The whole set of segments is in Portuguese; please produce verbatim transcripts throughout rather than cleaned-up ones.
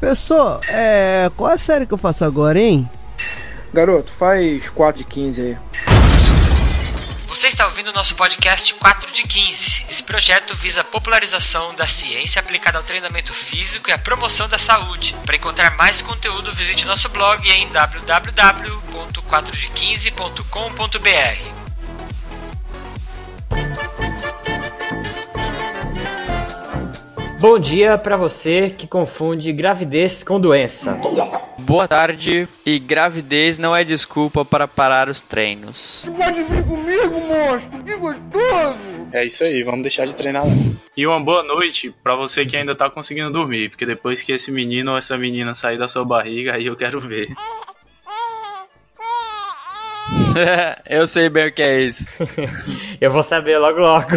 Pessoal, é... qual a série que eu faço agora, hein? Garoto, faz quatro de quinze aí. Você está ouvindo o nosso podcast quatro de quinze. Esse projeto visa a popularização da ciência aplicada ao treinamento físico e à promoção da saúde. Para encontrar mais conteúdo, visite nosso blog em w w w ponto quatro de quinze ponto com ponto b r. Bom dia para você que confunde gravidez com doença. Boa tarde, e gravidez não é desculpa para parar os treinos. Você pode vir comigo, monstro, que gostoso! É isso aí, vamos deixar de treinar lá. E uma boa noite para você que ainda tá conseguindo dormir, porque depois que esse menino ou essa menina sair da sua barriga, aí eu quero ver. Eu sei bem o que é isso. Eu vou saber logo logo.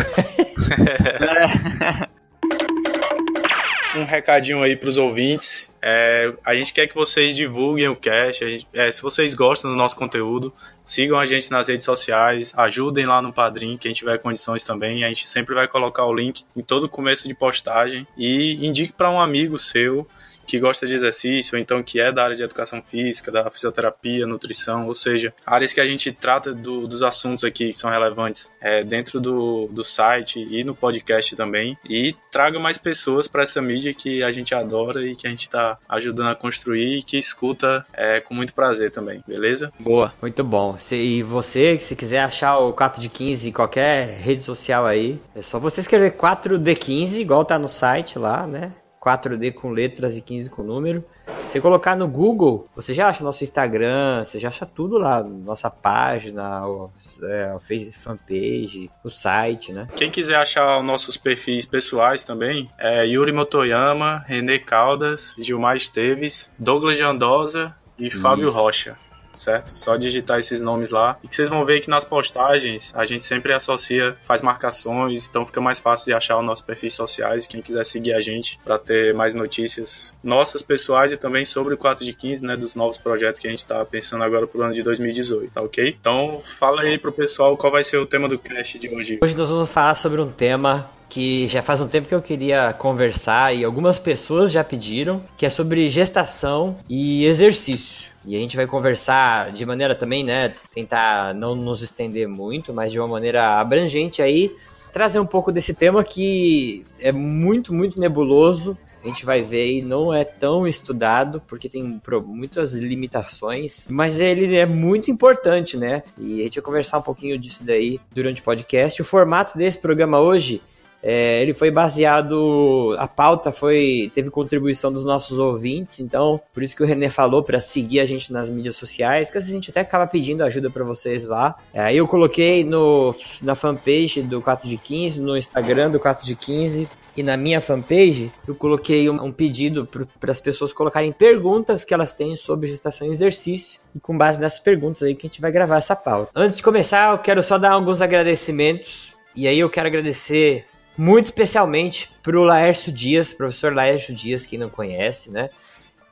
Um recadinho aí pros ouvintes, é, a gente quer que vocês divulguem o cast, a gente, é, se vocês gostam do nosso conteúdo, sigam a gente nas redes sociais, ajudem lá no Padrim, quem tiver condições também, a gente sempre vai colocar o link em todo começo de postagem, e indique para um amigo seu que gosta de exercício, ou então que é da área de educação física, da fisioterapia, nutrição, ou seja, áreas que a gente trata do, dos assuntos aqui que são relevantes é, dentro do, do site e no podcast também, e traga mais pessoas para essa mídia que a gente adora e que a gente está ajudando a construir e que escuta é, com muito prazer também, beleza? Boa, muito bom. E você, se quiser achar o quatro de quinze em qualquer rede social aí, é só você escrever quatro D quinze, igual tá no site lá, né? quatro D com letras e quinze com número. Você colocar no Google, você já acha nosso Instagram, você já acha tudo lá, nossa página, o, é, o fanpage, o site, né? Quem quiser achar os nossos perfis pessoais também, é Yuri Motoyama, Renê Caldas, Gilmar Esteves, Douglas Jean Dosso e Isso. Fábio Rocha. Certo? Só digitar esses nomes lá. E que vocês vão ver que nas postagens a gente sempre associa, faz marcações, então fica mais fácil de achar os nossos perfis sociais. Quem quiser seguir a gente para ter mais notícias nossas pessoais e também sobre o quatro de quinze, né? Dos novos projetos que a gente tá pensando agora pro ano de dois mil e dezoito, tá ok? Então fala aí pro pessoal qual vai ser o tema do cast de hoje. Hoje nós vamos falar sobre um tema que já faz um tempo que eu queria conversar e algumas pessoas já pediram, que é sobre gestação e exercício. E a gente vai conversar de maneira também, né, tentar não nos estender muito, mas de uma maneira abrangente aí, trazer um pouco desse tema que é muito, muito nebuloso. A gente vai ver aí, não é tão estudado, porque tem muitas limitações, mas ele é muito importante, né? E a gente vai conversar um pouquinho disso daí durante o podcast. O formato desse programa hoje... É, ele foi baseado, a pauta foi, teve contribuição dos nossos ouvintes, então por isso que o Renê falou para seguir a gente nas mídias sociais, que a gente até acaba pedindo ajuda para vocês lá. Aí é, eu coloquei no, na fanpage do quatro de quinze, no Instagram do quatro de quinze e na minha fanpage, eu coloquei um, um pedido para as pessoas colocarem perguntas que elas têm sobre gestação e exercício, e com base nessas perguntas aí que a gente vai gravar essa pauta. Antes de começar, eu quero só dar alguns agradecimentos, e aí eu quero agradecer muito especialmente para o Laércio Dias, professor Laércio Dias, quem não conhece, né?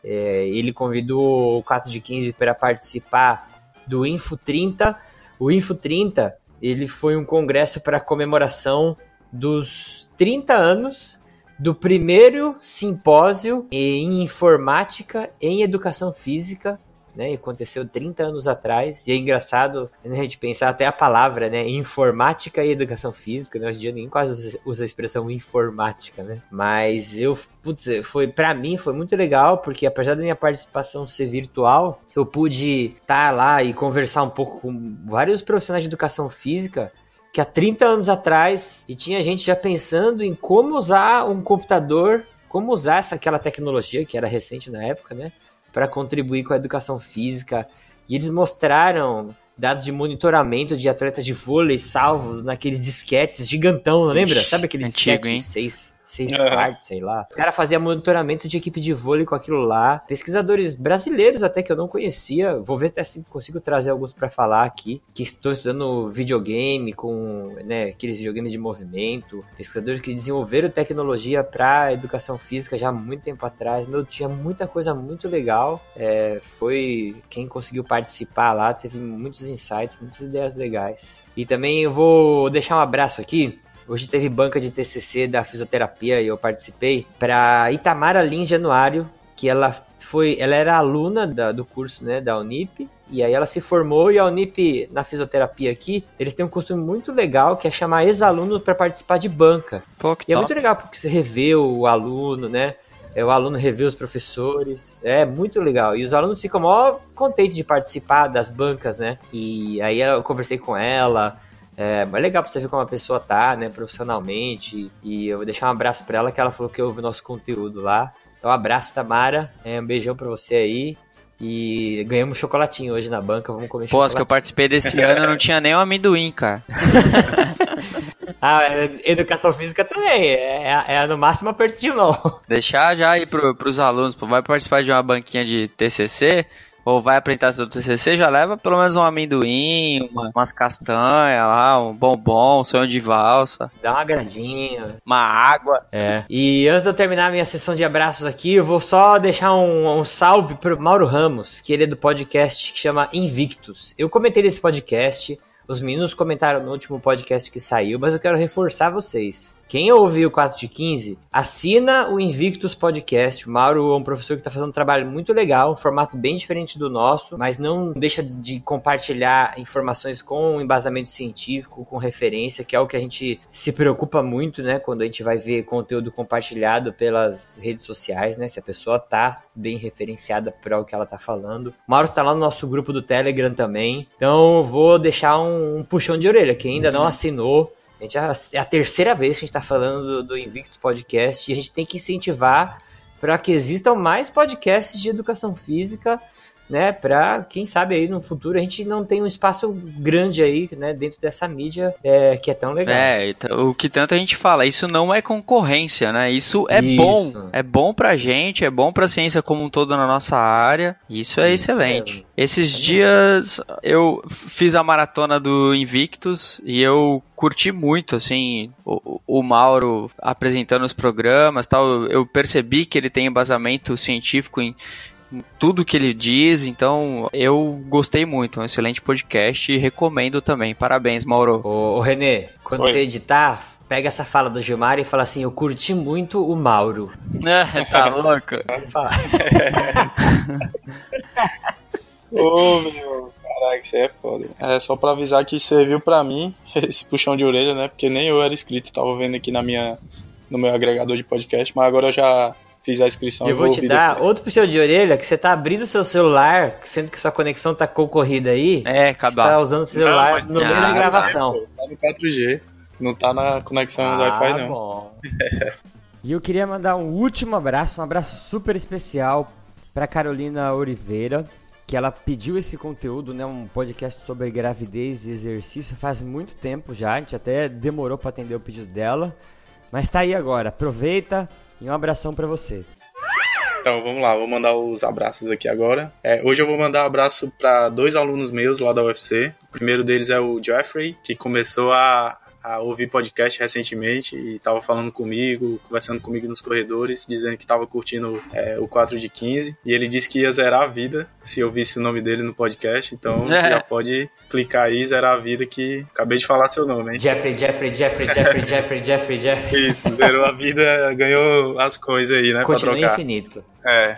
É, ele convidou o quatro de quinze para participar do Info trinta. O Info trinta, ele foi um congresso para comemoração dos trinta anos do primeiro simpósio em informática em educação física, né? Aconteceu trinta anos atrás, e é engraçado, né, a gente pensar até a palavra, né, informática e educação física, né? Hoje em dia ninguém quase usa a expressão informática, né? Mas eu, putz, foi, pra mim foi muito legal, porque apesar da minha participação ser virtual, eu pude estar lá e conversar um pouco com vários profissionais de educação física, que há trinta anos atrás, e tinha gente já pensando em como usar um computador, como usar essa, aquela tecnologia que era recente na época, né, para contribuir com a educação física, e eles mostraram dados de monitoramento de atletas de vôlei salvos naqueles disquetes gigantão, não lembra? Sabe aquele disquete de seis, seis partes, sei lá? Os caras faziam monitoramento de equipe de vôlei com aquilo lá, pesquisadores brasileiros até que eu não conhecia, vou ver até se consigo trazer alguns para falar aqui, que estou estudando videogame com, né, aqueles videogames de movimento, pesquisadores que desenvolveram tecnologia para educação física já há muito tempo atrás. Meu, tinha muita coisa muito legal, é, foi quem conseguiu participar lá, teve muitos insights, muitas ideias legais. E também eu vou deixar um abraço aqui. Hoje teve banca de T C C da fisioterapia e eu participei, para Itamara Lins Januário, que ela foi, ela era aluna da, do curso, né, da Unip, e aí ela se formou, e a Unip, na fisioterapia aqui, eles têm um costume muito legal, que é chamar ex-alunos para participar de banca. Pô, que e top. É muito legal, porque você revê o aluno, né, o aluno revê os professores, é muito legal. E os alunos ficam mó contentes de participar das bancas, né, e aí eu conversei com ela. É, mas é legal pra você ver como a pessoa tá, né, profissionalmente, e eu vou deixar um abraço pra ela, que ela falou que ouve o nosso conteúdo lá. Então, um abraço, Tamara, é, um beijão pra você aí, e ganhamos chocolatinho hoje na banca, vamos comer. Pô, chocolatinho. Pô, que eu participei desse ano, eu não tinha nem um amendoim, cara. Ah, educação física também, é, é no máximo aperto de mão. Deixar já aí pro, pros alunos, vai participar de uma banquinha de T C C, ou vai apresentar seu T C C, já leva pelo menos um amendoim, uma, umas castanhas lá, um bombom, um sonho de valsa. Dá uma agradinha. Uma água. É. E antes de eu terminar a minha sessão de abraços aqui, eu vou só deixar um, um salve pro Mauro Ramos, que ele é do podcast que chama Invictus. Eu comentei nesse podcast, os meninos comentaram no último podcast que saiu, mas eu quero reforçar vocês. Quem ouviu o quatro de quinze, assina o Invictus Podcast. O Mauro é um professor que está fazendo um trabalho muito legal, um formato bem diferente do nosso, mas não deixa de compartilhar informações com embasamento científico, com referência, que é o que a gente se preocupa muito, né? Quando a gente vai ver conteúdo compartilhado pelas redes sociais, né? Se a pessoa tá bem referenciada para o que ela tá falando. O Mauro está lá no nosso grupo do Telegram também. Então, vou deixar um, um puxão de orelha. Quem ainda não assinou, a gente, é a terceira vez que a gente está falando do, do Invictus Podcast, e a gente tem que incentivar para que existam mais podcasts de educação física, né? Para, quem sabe, aí no futuro a gente não tem um espaço grande aí, né, dentro dessa mídia, é, que é tão legal. É, o que tanto a gente fala, isso não é concorrência, né? Isso é isso. bom, é bom pra gente, é bom pra ciência como um todo na nossa área, isso é, é excelente. É. Esses é dias eu fiz a maratona do Invictus e eu curti muito, assim, o, o Mauro apresentando os programas e tal, eu percebi que ele tem embasamento científico em tudo que ele diz, então eu gostei muito, é um excelente podcast e recomendo também, parabéns, Mauro. Ô, ô Renê, quando Oi. Você editar, pega essa fala do Gilmar e fala assim, eu curti muito o Mauro. É, tá louco? Pode falar. Ô, meu, caraca, isso é foda. É, só pra avisar que serviu pra mim esse puxão de orelha, né, porque nem eu era inscrito, tava vendo aqui na minha, no meu agregador de podcast, mas agora eu já fiz a inscrição. Eu vou, vou te dar depois outro puxão de orelha, que você tá abrindo o seu celular, sendo que sua conexão tá concorrida aí. É, cadastro. Tá usando o celular não, no meio da gravação. Tá no quatro G, não tá na conexão ah, do Wi-Fi, não. Bom. E eu queria mandar um último abraço, um abraço super especial pra Carolina Oliveira, que ela pediu esse conteúdo, né, um podcast sobre gravidez e exercício faz muito tempo já, a gente até demorou pra atender o pedido dela, mas tá aí agora, aproveita. E um abração pra você. Então, vamos lá, vou mandar os abraços aqui agora. É, hoje eu vou mandar um abraço pra dois alunos meus lá da U F C. O primeiro deles é o Jeffrey, que começou a, a ouvir podcast recentemente e tava falando comigo, conversando comigo nos corredores, dizendo que tava curtindo é, o quatro de quinze. E ele disse que ia zerar a vida se eu visse o nome dele no podcast. Então, é. já pode clicar aí, zerar a vida, que acabei de falar seu nome, hein? Jeffrey, Jeffrey, Jeffrey, Jeffrey, Jeffrey, Jeffrey, Jeffrey. Isso, zerou a vida, ganhou as coisas aí, né? Continua pra trocar. Infinito. É.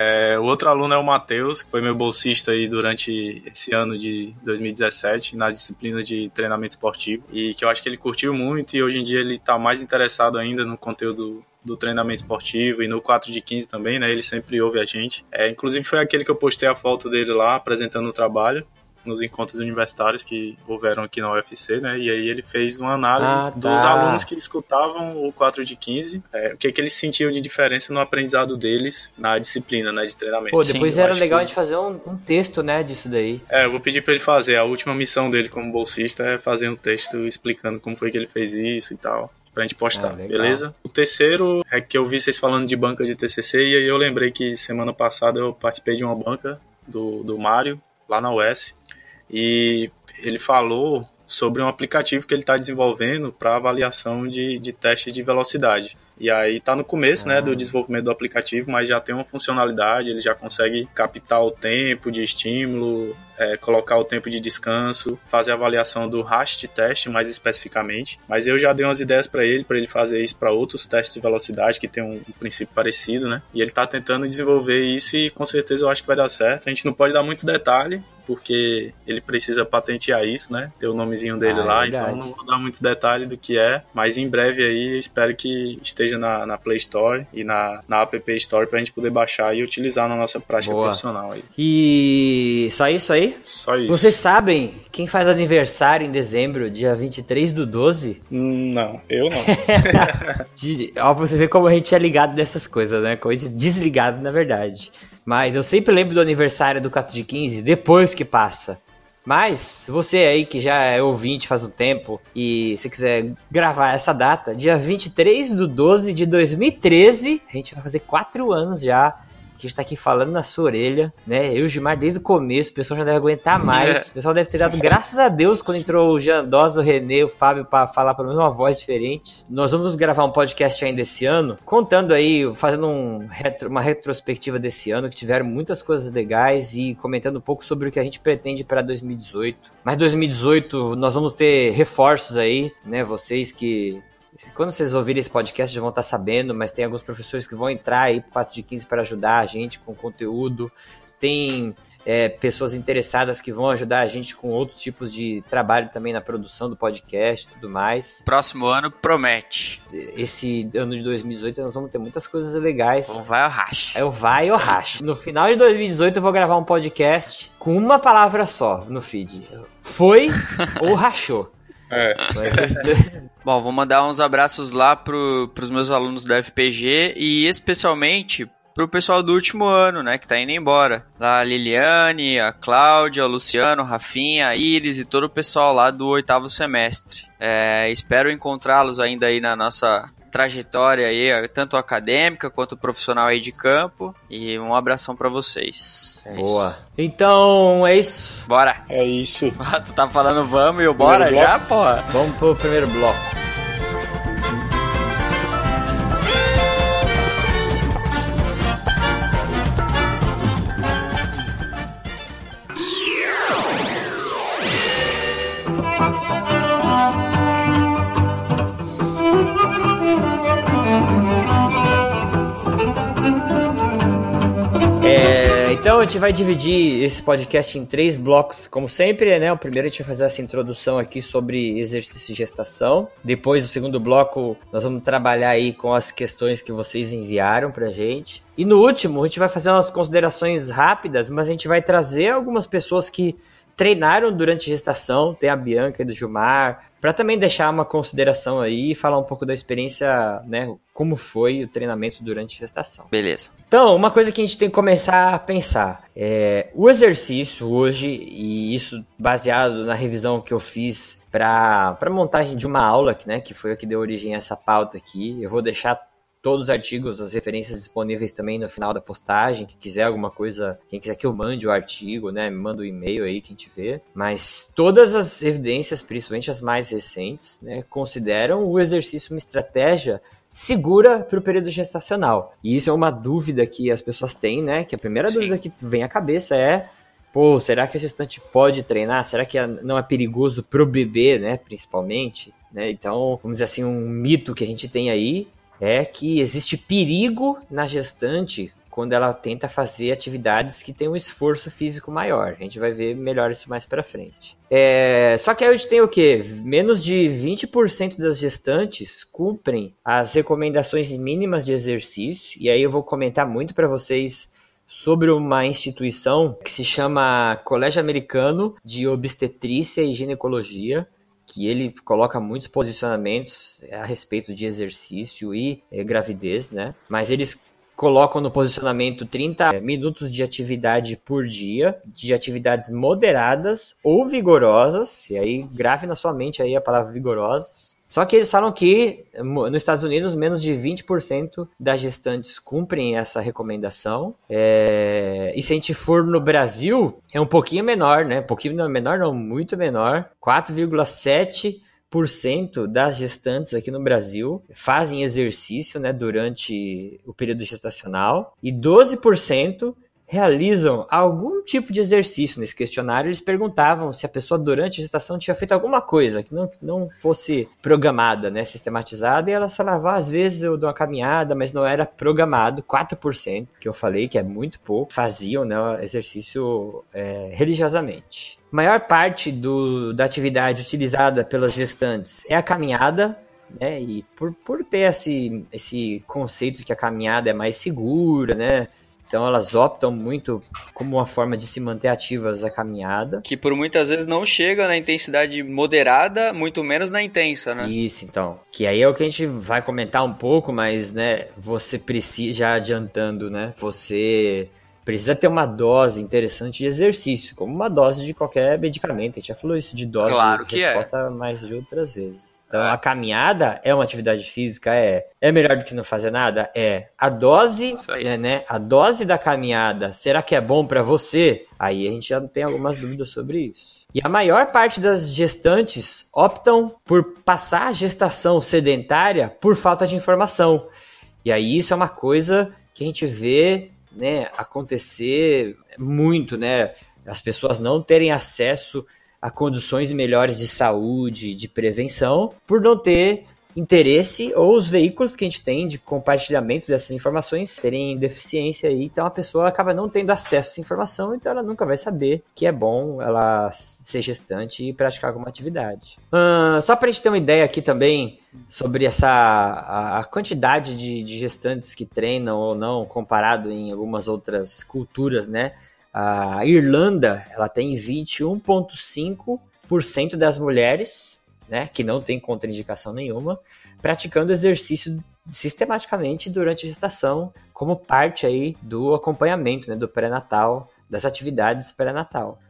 É, o outro aluno é o Matheus, que foi meu bolsista aí durante esse ano de dois mil e dezessete na disciplina de treinamento esportivo, e que eu acho que ele curtiu muito, e hoje em dia ele está mais interessado ainda no conteúdo do treinamento esportivo e no quatro de quinze também, né? Ele sempre ouve a gente. É, inclusive foi aquele que eu postei a foto dele lá apresentando o trabalho nos encontros universitários que houveram aqui na U F C, né? E aí ele fez uma análise ah, tá. dos alunos que escutavam o quatro de quinze, é, o que, é que eles sentiam de diferença no aprendizado deles na disciplina, né, de treinamento. Pô, depois Sim, era legal que... a gente fazer um, um texto, né, disso daí. É, eu vou pedir pra ele fazer. A última missão dele como bolsista é fazer um texto explicando como foi que ele fez isso e tal, pra gente postar, ah, beleza? O terceiro é que eu vi vocês falando de banca de T C C, e aí eu lembrei que semana passada eu participei de uma banca do, do Mário, lá na U S, e ele falou sobre um aplicativo que ele está desenvolvendo para avaliação de, de teste de velocidade. E aí tá no começo, né, do desenvolvimento do aplicativo, mas já tem uma funcionalidade, ele já consegue captar o tempo de estímulo, é, colocar o tempo de descanso, fazer a avaliação do raste teste mais especificamente. Mas eu já dei umas ideias para ele, para ele fazer isso para outros testes de velocidade que tem um, um princípio parecido, né? E ele tá tentando desenvolver isso e com certeza eu acho que vai dar certo. A gente não pode dar muito detalhe, porque ele precisa patentear isso, né? Ter o nomezinho dele ah, lá, verdade. Então não vou dar muito detalhe do que é, mas em breve aí espero que esteja na, na Play Store e na, na App Store pra gente poder baixar e utilizar na nossa prática Boa. profissional aí. E só isso aí? Só isso. Vocês sabem quem faz aniversário em dezembro, dia vinte e três do doze? Não, eu não. De, ó, pra você ver como a gente é ligado nessas coisas, né? Como a gente é desligado, na verdade. Mas eu sempre lembro do aniversário do Quatrode quinze depois que passa. Mas você aí que já é ouvinte faz um tempo e se quiser gravar essa data, dia vinte e três do doze de dois mil e treze, a gente vai fazer quatro anos já. Que a gente tá aqui falando na sua orelha, né? Eu e o Gilmar desde o começo, o pessoal já deve aguentar mais. O pessoal deve ter dado graças a Deus quando entrou o Jean Dosso, o Renê, o Fábio para falar pelo menos uma voz diferente. Nós vamos gravar um podcast ainda esse ano, contando aí, fazendo um retro, uma retrospectiva desse ano, que tiveram muitas coisas legais e comentando um pouco sobre o que a gente pretende para dois mil e dezoito. Mas dois mil e dezoito nós vamos ter reforços aí, né? Vocês que... Quando vocês ouvirem esse podcast já vão estar sabendo, mas tem alguns professores que vão entrar aí para o quatrode quinze para ajudar a gente com conteúdo, tem é, pessoas interessadas que vão ajudar a gente com outros tipos de trabalho também na produção do podcast e tudo mais. Próximo ano promete. Esse ano de dois mil e dezoito nós vamos ter muitas coisas legais. Então vai ou racha. É o vai ou racha. No final de dois mil e dezoito eu vou gravar um podcast com uma palavra só no feed. Foi ou rachou. É. Mas... Bom, vou mandar uns abraços lá pro, pros meus alunos da F P G e especialmente pro pessoal do último ano, né, que tá indo embora. Lá a Liliane, a Cláudia, o Luciano, o Rafinha, a Iris e todo o pessoal lá do oitavo semestre. É, espero encontrá-los ainda aí na nossa trajetória aí, tanto acadêmica quanto profissional aí de campo, e um abração pra vocês. É Boa. Isso. Então, é isso. Bora. É isso. Tu tá falando vamos e eu bora primeiro já, bloco? Porra? Vamos pro primeiro bloco. Então a gente vai dividir esse podcast em três blocos, como sempre, né? O primeiro a gente vai fazer essa introdução aqui sobre exercício e gestação. Depois, o segundo bloco, nós vamos trabalhar aí com as questões que vocês enviaram pra gente. E no último, a gente vai fazer umas considerações rápidas, mas a gente vai trazer algumas pessoas que treinaram durante a gestação, tem a Bianca e do Gilmar, para também deixar uma consideração aí e falar um pouco da experiência, né, como foi o treinamento durante a gestação. Beleza. Então, uma coisa que a gente tem que começar a pensar, é, o exercício hoje, e isso baseado na revisão que eu fiz para a montagem de uma aula, né, que foi a que deu origem a essa pauta aqui, eu vou deixar todos os artigos, as referências disponíveis também no final da postagem, quem quiser alguma coisa, quem quiser que eu mande o artigo, né, me manda um e-mail aí que a gente vê, mas todas as evidências, principalmente as mais recentes, né, consideram o exercício uma estratégia segura para o período gestacional, e isso é uma dúvida que as pessoas têm, né, que a primeira Sim. dúvida que vem à cabeça é, pô, será que a gestante pode treinar? Será que não é perigoso pro bebê, né, principalmente, né, então, vamos dizer assim, um mito que a gente tem aí, é que existe perigo na gestante quando ela tenta fazer atividades que tem um esforço físico maior. A gente vai ver melhor isso mais pra frente. É... Só que aí a gente tem o quê? Menos de vinte por cento das gestantes cumprem as recomendações mínimas de exercício. E aí eu vou comentar muito pra vocês sobre uma instituição que se chama Colégio Americano de Obstetrícia e Ginecologia, que ele coloca muitos posicionamentos a respeito de exercício e é, gravidez, né? Mas eles colocam no posicionamento trinta minutos de atividade por dia, de atividades moderadas ou vigorosas, e aí grave na sua mente aí a palavra vigorosas. Só que eles falam que nos Estados Unidos menos de vinte por cento das gestantes cumprem essa recomendação. É... E se a gente for no Brasil, é um pouquinho menor, né? Um pouquinho menor não, muito menor. quatro vírgula sete por cento quarenta e cinco por cento das gestantes aqui no Brasil fazem exercício, né, durante o período gestacional, e doze por cento realizam algum tipo de exercício. Nesse questionário, eles perguntavam se a pessoa durante a gestação tinha feito alguma coisa que não, não fosse programada, né, sistematizada, e elas falavam, ah, às vezes eu dou uma caminhada, mas não era programado. Quatro por cento, que eu falei que é muito pouco, faziam, né, exercício é, religiosamente. A maior parte do, da atividade utilizada pelas gestantes é a caminhada, né, e por, por ter esse, esse conceito que a caminhada é mais segura, né, então elas optam muito como uma forma de se manter ativas a caminhada. Que por muitas vezes não chega na intensidade moderada, muito menos na intensa, né? Isso, então. Que aí é o que a gente vai comentar um pouco, mas, né, você precisa, já adiantando, né, você precisa ter uma dose interessante de exercício, como uma dose de qualquer medicamento. A gente já falou isso de dose, claro que resposta é. Mais de outras vezes. Então, a caminhada é uma atividade física, é. É melhor do que não fazer nada? É. A dose, é, né? A dose da caminhada, será que é bom para você? Aí a gente já tem algumas dúvidas sobre isso. E a maior parte das gestantes optam por passar a gestação sedentária por falta de informação. E aí isso é uma coisa que a gente vê, né, acontecer muito, né? As pessoas não terem acesso a condições melhores de saúde, de prevenção, por não ter interesse, ou os veículos que a gente tem de compartilhamento dessas informações terem deficiência, e então a pessoa acaba não tendo acesso à informação, então ela nunca vai saber que é bom ela ser gestante e praticar alguma atividade. Hum, só para a gente ter uma ideia aqui também sobre essa a, a quantidade de, de gestantes que treinam ou não, comparado em algumas outras culturas, né? A Irlanda, ela tem vinte e um vírgula cinco por cento das mulheres, né, que não tem contraindicação nenhuma, praticando exercício sistematicamente durante a gestação, como parte aí do acompanhamento, né, do pré-natal, das atividades pré-natal.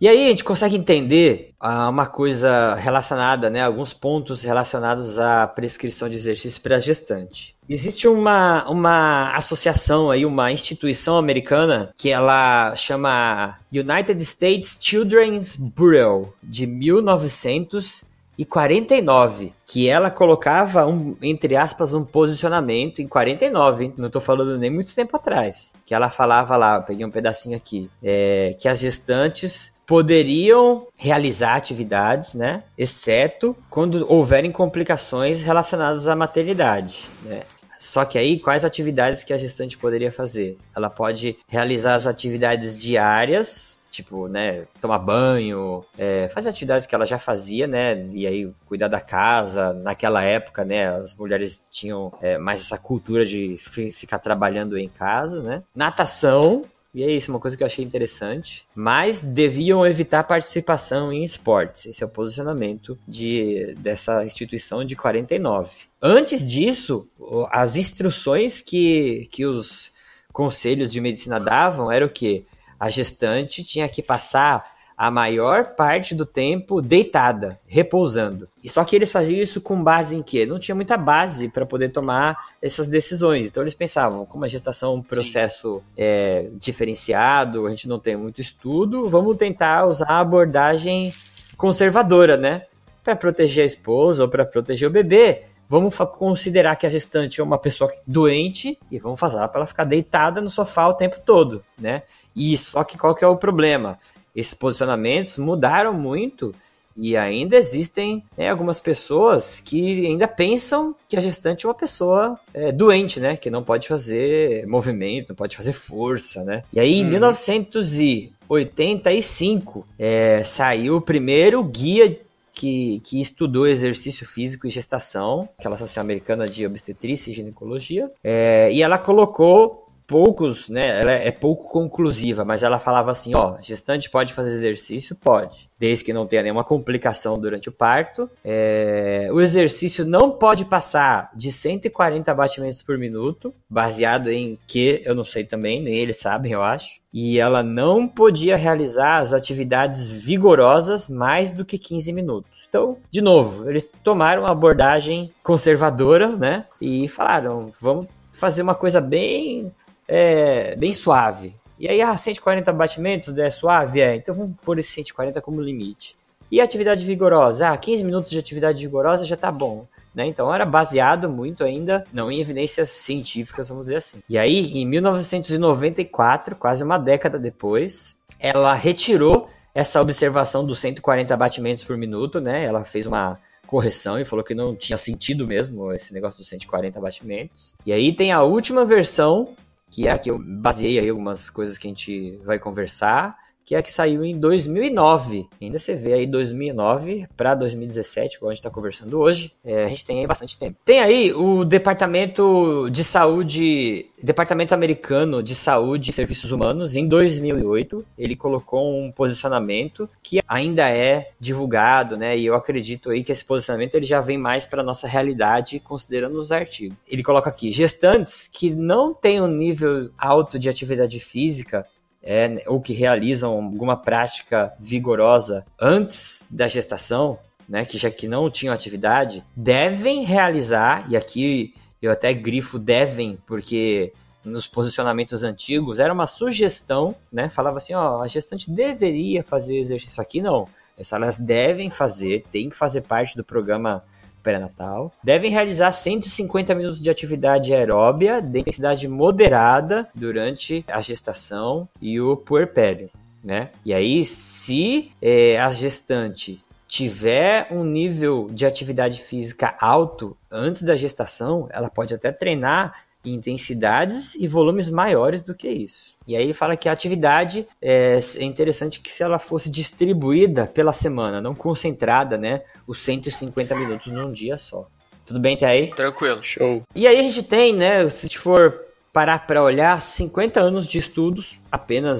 E aí a gente consegue entender ah, uma coisa relacionada, né, alguns pontos relacionados à prescrição de exercício para gestante. Existe uma, uma associação, aí, uma instituição americana que ela chama United States Children's Bureau, de mil novecentos e quarenta e nove, que ela colocava, um, entre aspas, um posicionamento em quarenta e nove, hein? Não estou falando nem muito tempo atrás, que ela falava lá, eu peguei um pedacinho aqui, é, que as gestantes poderiam realizar atividades, né, exceto quando houverem complicações relacionadas à maternidade, né? Só que aí, quais atividades que a gestante poderia fazer? Ela pode realizar as atividades diárias, tipo, né, tomar banho, é, fazer atividades que ela já fazia, né, e aí cuidar da casa. Naquela época, né, as mulheres tinham é, mais essa cultura de f- ficar trabalhando em casa, né, natação, e é isso, uma coisa que eu achei interessante, mas deviam evitar participação em esportes. Esse é o posicionamento de, dessa instituição de quarenta e nove. Antes disso, as instruções que, que os conselhos de medicina davam era o quê? A gestante tinha que passar a maior parte do tempo deitada, repousando. E só que eles faziam isso com base em quê? Não tinha muita base para poder tomar essas decisões. Então eles pensavam, como a gestação é um processo é, diferenciado, a gente não tem muito estudo, vamos tentar usar a abordagem conservadora, né? Para proteger a esposa ou para proteger o bebê. Vamos considerar que a gestante é uma pessoa doente e vamos fazer ela para ela ficar deitada no sofá o tempo todo, né? E só que qual que é o problema? Esses posicionamentos mudaram muito e ainda existem, né, algumas pessoas que ainda pensam que a gestante é uma pessoa é, doente, né? Que não pode fazer movimento, não pode fazer força, né? E aí, em hum. mil novecentos e oitenta e cinco, é, saiu o primeiro guia Que, que estudou exercício físico e gestação, aquela Associação Americana de Obstetrícia e Ginecologia, é, e ela colocou poucos, né, ela é pouco conclusiva, mas ela falava assim, ó, gestante pode fazer exercício? Pode, desde que não tenha nenhuma complicação durante o parto. É, o exercício não pode passar de cento e quarenta batimentos por minuto, baseado em que, eu não sei também, nem eles sabem, eu acho. E ela não podia realizar as atividades vigorosas mais do que quinze minutos. Então, de novo, eles tomaram uma abordagem conservadora, né? E falaram, vamos fazer uma coisa bem, é, bem suave. E aí, ah, cento e quarenta batimentos é suave? É, então vamos pôr esse cento e quarenta como limite. E atividade vigorosa? Ah, quinze minutos de atividade vigorosa já tá bom. Né? Então era baseado muito ainda, não em evidências científicas, vamos dizer assim. E aí, em mil novecentos e noventa e quatro, quase uma década depois, ela retirou essa observação dos cento e quarenta batimentos por minuto, né? Ela fez uma correção e falou que não tinha sentido mesmo esse negócio dos cento e quarenta batimentos. E aí tem a última versão, que é a que eu baseei aí algumas coisas que a gente vai conversar, que é a que saiu em dois mil e nove. Ainda você vê aí dois mil e nove para dois mil e dezessete, como a gente está conversando hoje. É, a gente tem aí bastante tempo. Tem aí o Departamento de Saúde, Departamento Americano de Saúde e Serviços Humanos, em dois mil e oito. Ele colocou um posicionamento que ainda é divulgado, né? E eu acredito aí que esse posicionamento ele já vem mais para a nossa realidade, considerando os artigos. Ele coloca aqui: gestantes que não têm um nível alto de atividade física, É, ou que realizam alguma prática vigorosa antes da gestação, né, que já que não tinham atividade, devem realizar, e aqui eu até grifo devem, porque nos posicionamentos antigos era uma sugestão, né, falava assim, ó, a gestante deveria fazer exercício, aqui não, elas devem fazer, tem que fazer parte do programa pré-natal, devem realizar cento e cinquenta minutos de atividade aeróbia de intensidade moderada durante a gestação e o puerpério, né? E aí, se é, a gestante tiver um nível de atividade física alto antes da gestação, ela pode até treinar intensidades e volumes maiores do que isso. E aí ele fala que a atividade é, é interessante que se ela fosse distribuída pela semana, não concentrada, né, os cento e cinquenta minutos num dia só. Tudo bem até aí? Tranquilo. Show. E aí a gente tem, né, se a gente for parar para olhar, cinquenta anos de estudos apenas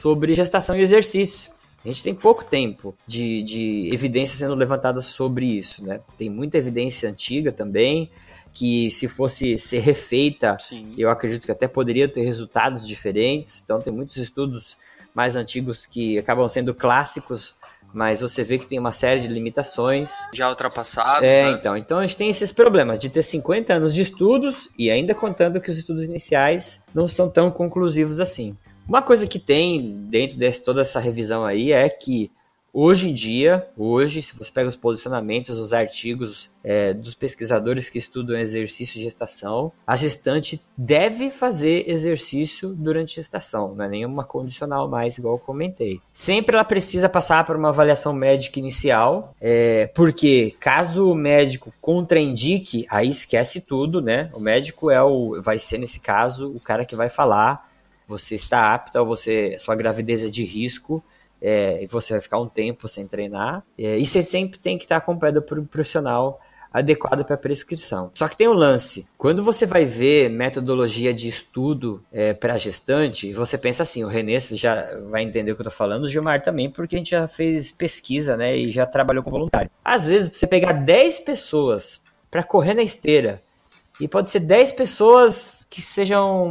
sobre gestação e exercício. A gente tem pouco tempo de, de evidência sendo levantada sobre isso, né? Tem muita evidência antiga também, que se fosse ser refeita, sim, eu acredito que até poderia ter resultados diferentes. Então tem muitos estudos mais antigos que acabam sendo clássicos, mas você vê que tem uma série de limitações. Já ultrapassados, é, né? Então, então a gente tem esses problemas de ter cinquenta anos de estudos e ainda contando que os estudos iniciais não são tão conclusivos assim. Uma coisa que tem dentro de toda essa revisão aí é que hoje em dia, hoje, se você pega os posicionamentos, os artigos é, dos pesquisadores que estudam exercício e gestação, a gestante deve fazer exercício durante a gestação, não é nenhuma condicional mais, igual eu comentei. Sempre ela precisa passar por uma avaliação médica inicial, é, porque caso o médico contraindique, aí esquece tudo, né? O médico é o, vai ser, nesse caso, o cara que vai falar, você está apta ou você, sua gravidez é de risco, e é, você vai ficar um tempo sem treinar, é, e você sempre tem que estar acompanhado por um profissional adequado para a prescrição. Só que tem um lance, quando você vai ver metodologia de estudo é, para gestante, você pensa assim, o Renê já vai entender o que eu estou falando, o Gilmar também, porque a gente já fez pesquisa, né, e já trabalhou com voluntário. Às vezes, você pegar dez pessoas para correr na esteira, e pode ser dez pessoas que sejam,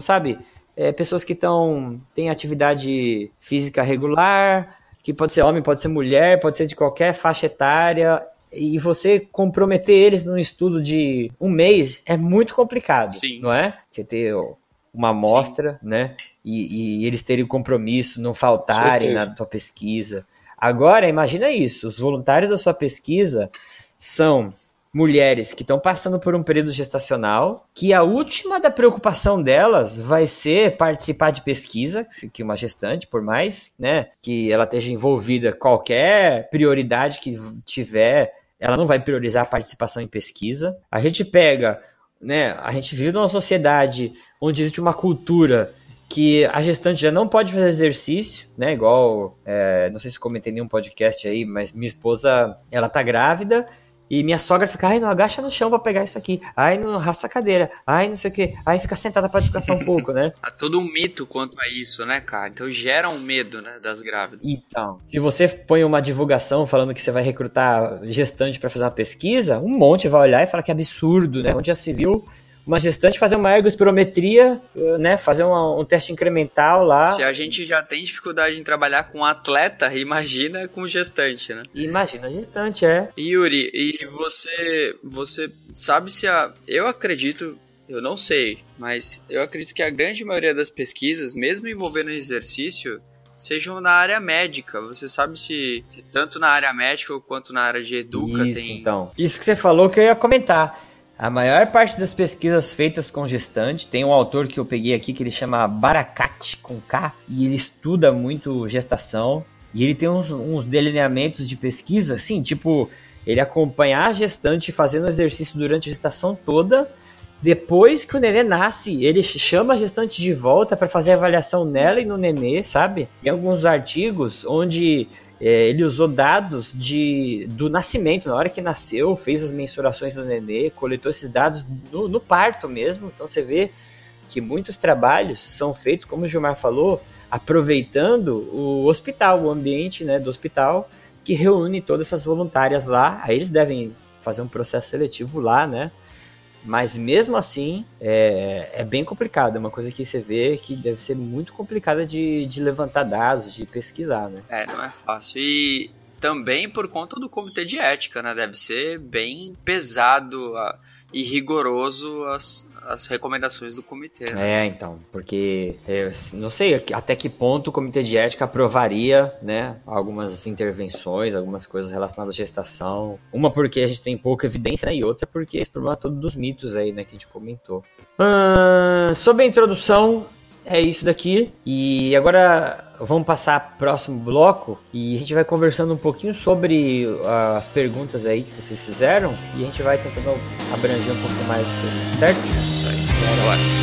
sabe... É, pessoas que estão têm atividade física regular, que pode ser homem, pode ser mulher, pode ser de qualquer faixa etária, e você comprometer eles num estudo de um mês é muito complicado, sim, não é? Você ter uma amostra, sim, né? E, e eles terem o compromisso, não faltarem na sua pesquisa. Agora, imagina isso, os voluntários da sua pesquisa são... mulheres que estão passando por um período gestacional, que a última da preocupação delas vai ser participar de pesquisa, que uma gestante, por mais, né, que ela esteja envolvida, qualquer prioridade que tiver, ela não vai priorizar a participação em pesquisa. A gente pega, né, a gente vive numa sociedade onde existe uma cultura que a gestante já não pode fazer exercício, né, igual, é, não sei se comentei em nenhum podcast aí, mas minha esposa, ela tá grávida, e minha sogra fica, ai, não agacha no chão pra pegar isso aqui. Ai, não arrasta a cadeira. Ai, não sei o quê. Ai, fica sentada pra descansar um pouco, né? Há todo um mito quanto a isso, né, cara? Então gera um medo, né, das grávidas. Então, se você põe uma divulgação falando que você vai recrutar gestante pra fazer uma pesquisa, um monte vai olhar e falar que é absurdo, né? Onde já se viu uma gestante fazer uma ergospirometria, né? Fazer uma, um teste incremental lá. Se a gente já tem dificuldade em trabalhar com atleta, imagina com gestante, né? Imagina gestante, é. Yuri, e você, você sabe se a... Eu acredito, eu não sei, mas eu acredito que a grande maioria das pesquisas, mesmo envolvendo exercício, sejam na área médica. Você sabe se tanto na área médica quanto na área de educa isso, tem... Então. Isso que você falou que eu ia comentar. A maior parte das pesquisas feitas com gestante, tem um autor que eu peguei aqui que ele chama Barakat, com K, e ele estuda muito gestação, e ele tem uns, uns delineamentos de pesquisa, assim, tipo, ele acompanhar a gestante fazendo exercício durante a gestação toda. Depois que o nenê nasce, ele chama a gestante de volta para fazer avaliação nela e no nenê, sabe? Tem alguns artigos onde é, ele usou dados de, do nascimento, na hora que nasceu, fez as mensurações do nenê, coletou esses dados no, no parto mesmo. Então você vê que muitos trabalhos são feitos, como o Gilmar falou, aproveitando o hospital, o ambiente, né, do hospital, que reúne todas essas voluntárias lá. Aí eles devem fazer um processo seletivo lá, né? Mas mesmo assim, é, é bem complicado. É uma coisa que você vê que deve ser muito complicada de, de levantar dados, de pesquisar, né? É, não é fácil. E também por conta do comitê de ética, né? Deve ser bem pesado a, e rigoroso as, as recomendações do comitê, né? É, então, porque eu não sei até que ponto o comitê de ética aprovaria, né, algumas intervenções, algumas coisas relacionadas à gestação. Uma porque a gente tem pouca evidência, né, e outra porque esse problema é todo dos mitos aí, né, que a gente comentou. Hum, sobre a introdução, é isso daqui. E agora vamos passar para o próximo bloco e a gente vai conversando um pouquinho sobre as perguntas aí que vocês fizeram e a gente vai tentando abranger um pouco mais o tema, certo? Bora lá.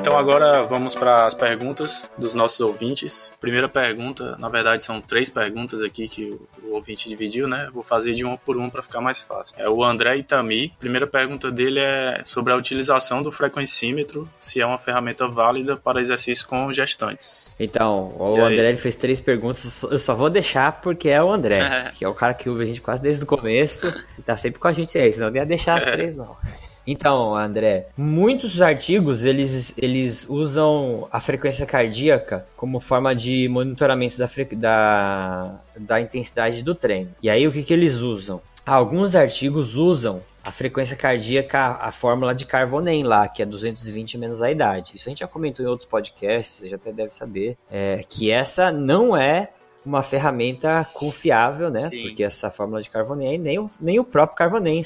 Então agora vamos para as perguntas dos nossos ouvintes. Primeira pergunta, na verdade são três perguntas aqui que o ouvinte dividiu, né? Vou fazer de uma por uma para ficar mais fácil. É o André Itami. A primeira pergunta dele é sobre a utilização do frequencímetro, se é uma ferramenta válida para exercício com gestantes. Então, o André ele fez três perguntas, eu só vou deixar porque é o André, é. que é o cara que ouve a gente quase desde o começo e tá sempre com a gente aí, senão não ia deixar as é. três não. Então, André, muitos artigos, eles, eles usam a frequência cardíaca como forma de monitoramento da, frequ... da, da intensidade do treino. E aí, o que, que eles usam? Alguns artigos usam a frequência cardíaca, a fórmula de Karvonen lá, que é duzentos e vinte menos a idade. Isso a gente já comentou em outros podcasts, você já até deve saber, é, que essa não é uma ferramenta confiável, né? Sim. Porque essa fórmula de Karvonen, nem o, nem o próprio Karvonen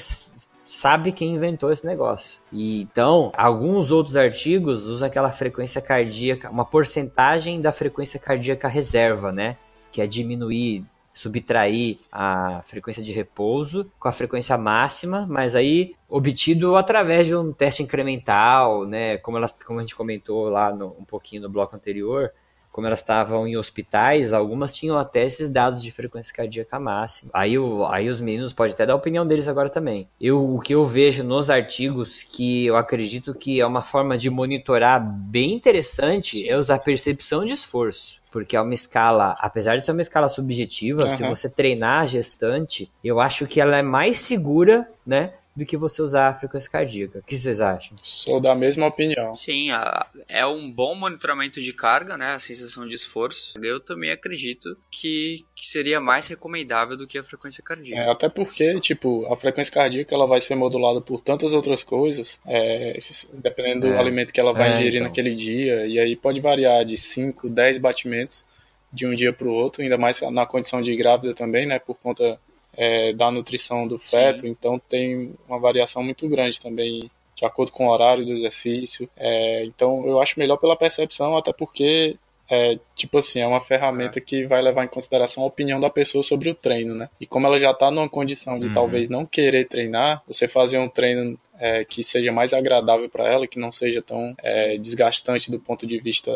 sabe quem inventou esse negócio. E então, alguns outros artigos usam aquela frequência cardíaca, uma porcentagem da frequência cardíaca reserva, né? Que é diminuir, subtrair a frequência de repouso com a frequência máxima, mas aí obtido através de um teste incremental, né? Como, elas, como a gente comentou lá no, um pouquinho no bloco anterior, como elas estavam em hospitais, algumas tinham até esses dados de frequência cardíaca máxima. Aí, o, aí os meninos podem até dar a opinião deles agora também. Eu, o que eu vejo nos artigos, que eu acredito que é uma forma de monitorar bem interessante, é usar percepção de esforço. Porque é uma escala, apesar de ser uma escala subjetiva, uhum. se você treinar a gestante, eu acho que ela é mais segura, né, do que você usar a frequência cardíaca. O que vocês acham? Sou da mesma opinião. Sim, a, é um bom monitoramento de carga, né? A sensação de esforço. Eu também acredito que, que seria mais recomendável do que a frequência cardíaca. É, até porque, tipo, a frequência cardíaca ela vai ser modulada por tantas outras coisas, é, esses, dependendo é. do alimento que ela vai é, ingerir então. naquele dia, e aí pode variar de cinco, dez batimentos de um dia para o outro, ainda mais na condição de grávida também, né? Por conta... É, da nutrição do feto, Sim. então tem uma variação muito grande também de acordo com o horário do exercício, é, então eu acho melhor pela percepção, até porque é, tipo assim, é uma ferramenta é. que vai levar em consideração a opinião da pessoa sobre o treino, né? E como ela já está numa condição de uhum. talvez não querer treinar, você fazer um treino é, que seja mais agradável para ela, que não seja tão é, desgastante do ponto de vista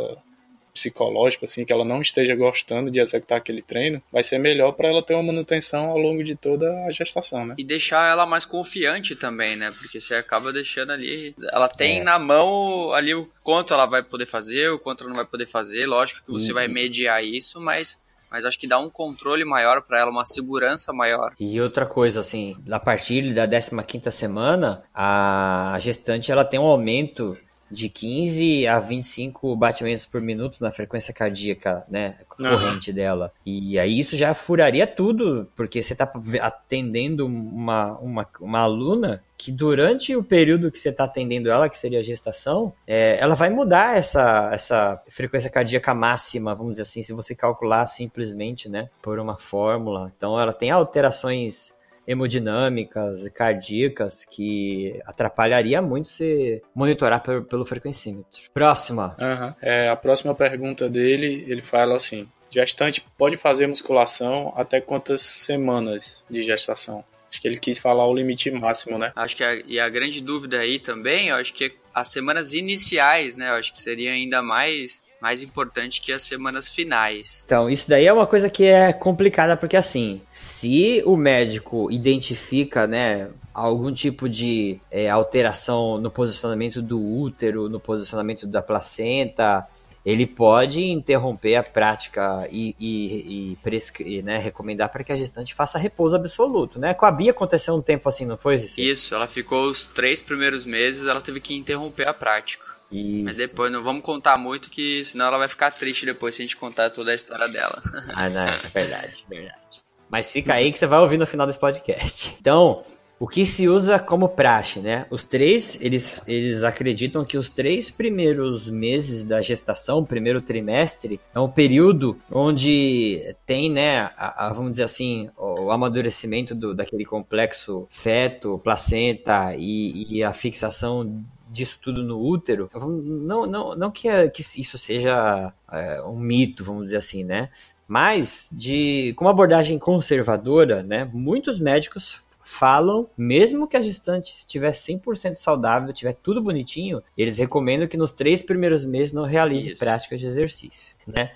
psicológico, assim, que ela não esteja gostando de executar aquele treino, vai ser melhor para ela ter uma manutenção ao longo de toda a gestação, né? E deixar ela mais confiante também, né? Porque você acaba deixando ali, ela tem é. na mão ali o quanto ela vai poder fazer, o quanto ela não vai poder fazer, lógico que você uhum. vai mediar isso, mas mas acho que dá um controle maior para ela, uma segurança maior. E outra coisa, assim, a partir da décima quinta semana, a gestante ela tem um aumento de quinze a vinte e cinco batimentos por minuto na frequência cardíaca, né, corrente dela. E aí isso já furaria tudo, porque você está atendendo uma, uma, uma aluna que durante o período que você está atendendo ela, que seria a gestação, é, ela vai mudar essa, essa frequência cardíaca máxima, vamos dizer assim, se você calcular simplesmente, né, por uma fórmula. Então ela tem alterações hemodinâmicas, cardíacas, que atrapalharia muito se monitorar pelo, pelo frequencímetro. Próxima. Uhum. É, a próxima pergunta dele, ele fala assim: gestante pode fazer musculação até quantas semanas de gestação? Acho que ele quis falar o limite máximo, né? Acho que a, e a grande dúvida aí também, eu acho que as semanas iniciais, né? Eu acho que seria ainda mais... mais importante que as semanas finais. Então, isso daí é uma coisa que é complicada, porque assim, se o médico identifica, né, algum tipo de é, alteração no posicionamento do útero, no posicionamento da placenta, ele pode interromper a prática e, e, e, prescre- e né, recomendar para que a gestante faça repouso absoluto, né? Com a Bia aconteceu um tempo assim, não foi, Zici? Isso, ela ficou os três primeiros meses, ela teve que interromper a prática. Isso. Mas depois não vamos contar muito, que senão ela vai ficar triste depois se a gente contar toda a história dela. Ah, não, é verdade, verdade. Mas fica aí que você vai ouvir no final desse podcast. Então, o que se usa como praxe, né? Os três, eles, eles acreditam que os três primeiros meses da gestação, o primeiro trimestre, é um período onde tem, né, a, a, vamos dizer assim, o amadurecimento do, daquele complexo feto, placenta e, e a fixação disso tudo no útero. Não, não, não que, é, que isso seja é, um mito, vamos dizer assim, né? Mas, de, com uma abordagem conservadora, né, muitos médicos falam, mesmo que a gestante estiver cem por cento saudável, tiver tudo bonitinho, eles recomendam que nos três primeiros meses não realize isso. Práticas de exercício, né?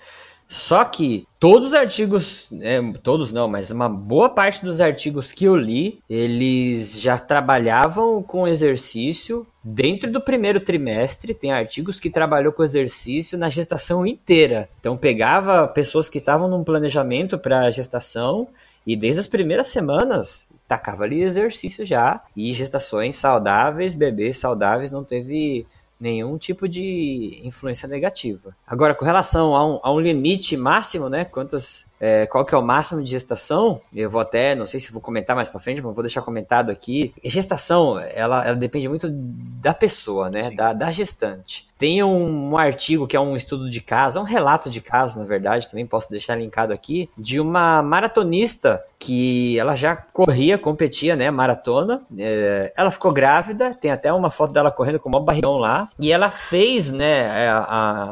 Só que todos os artigos, é, todos não, mas uma boa parte dos artigos que eu li, eles já trabalhavam com exercício dentro do primeiro trimestre. Tem artigos que trabalhou com exercício na gestação inteira. Então pegava pessoas que estavam num planejamento para gestação e desde as primeiras semanas tacava ali exercício já. E gestações saudáveis, bebês saudáveis, não teve nenhum tipo de influência negativa. Agora, com relação a um, a um limite máximo, né, quantas, é, qual que é o máximo de gestação, eu vou até, não sei se vou comentar mais pra frente, mas vou deixar comentado aqui. Gestação, ela, ela depende muito da pessoa, né, da, da gestante. Tem um, um artigo que é um estudo de caso, é um relato de caso, na verdade, também posso deixar linkado aqui, de uma maratonista que ela já corria, competia, né, maratona, é, ela ficou grávida, tem até uma foto dela correndo com o maior barrigão lá, e ela fez, né, a,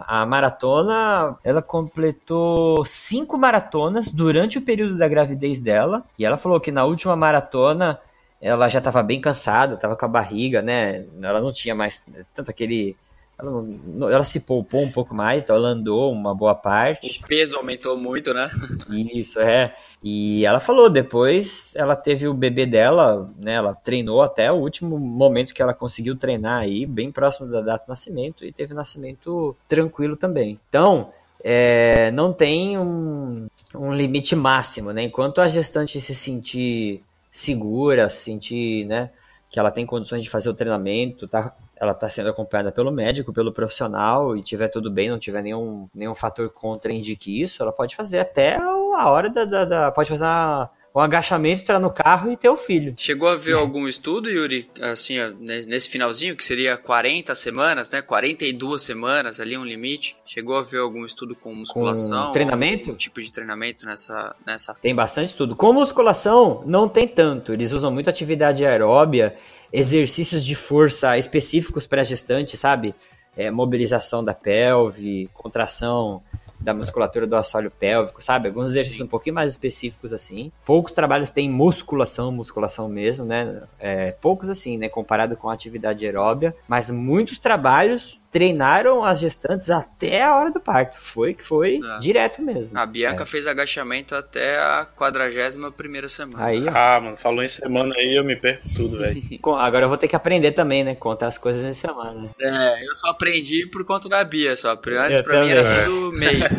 a, a maratona, ela completou cinco maratonas durante o período da gravidez dela, e ela falou que na última maratona ela já estava bem cansada, estava com a barriga, né, ela não tinha mais tanto aquele... Ela, não, ela se poupou um pouco mais, então ela andou uma boa parte. O peso aumentou muito, né? Isso, é. E ela falou, depois ela teve o bebê dela, né? Ela treinou até o último momento que ela conseguiu treinar aí, bem próximo da data do nascimento, e teve nascimento tranquilo também. Então, é, não tem um, um limite máximo, né? Enquanto a gestante se sentir segura, se sentir, né, que ela tem condições de fazer o treinamento, tá, ela está sendo acompanhada pelo médico, pelo profissional, e tiver tudo bem, não tiver nenhum, nenhum fator contraindique isso, ela pode fazer até a hora da... da, da pode fazer uma, um agachamento, entrar no carro e ter o filho. Chegou a ver é. algum estudo, Yuri, assim, nesse finalzinho, que seria quarenta semanas, né, quarenta e duas semanas, ali um limite? Chegou a ver algum estudo com musculação? Com treinamento? Tipo de treinamento nessa, nessa... Tem bastante estudo. Com musculação, não tem tanto. Eles usam muito atividade aeróbia, exercícios de força específicos para gestante, sabe? É, mobilização da pelve, contração da musculatura do assoalho pélvico, sabe? Alguns exercícios um pouquinho mais específicos, assim. Poucos trabalhos têm musculação, musculação mesmo, né? É, poucos, assim, né? Comparado com a atividade aeróbia. Mas muitos trabalhos treinaram as gestantes até a hora do parto. Foi que foi é. direto mesmo. A Bianca é. fez agachamento até a quadragésima primeira semana. Aí, ah, mano, falou em semana aí, eu me perco tudo, velho. Agora eu vou ter que aprender também, né? Contar as coisas em semana. É, eu só aprendi por conta da Bia, só. Antes eu pra também. Mim era tudo mês.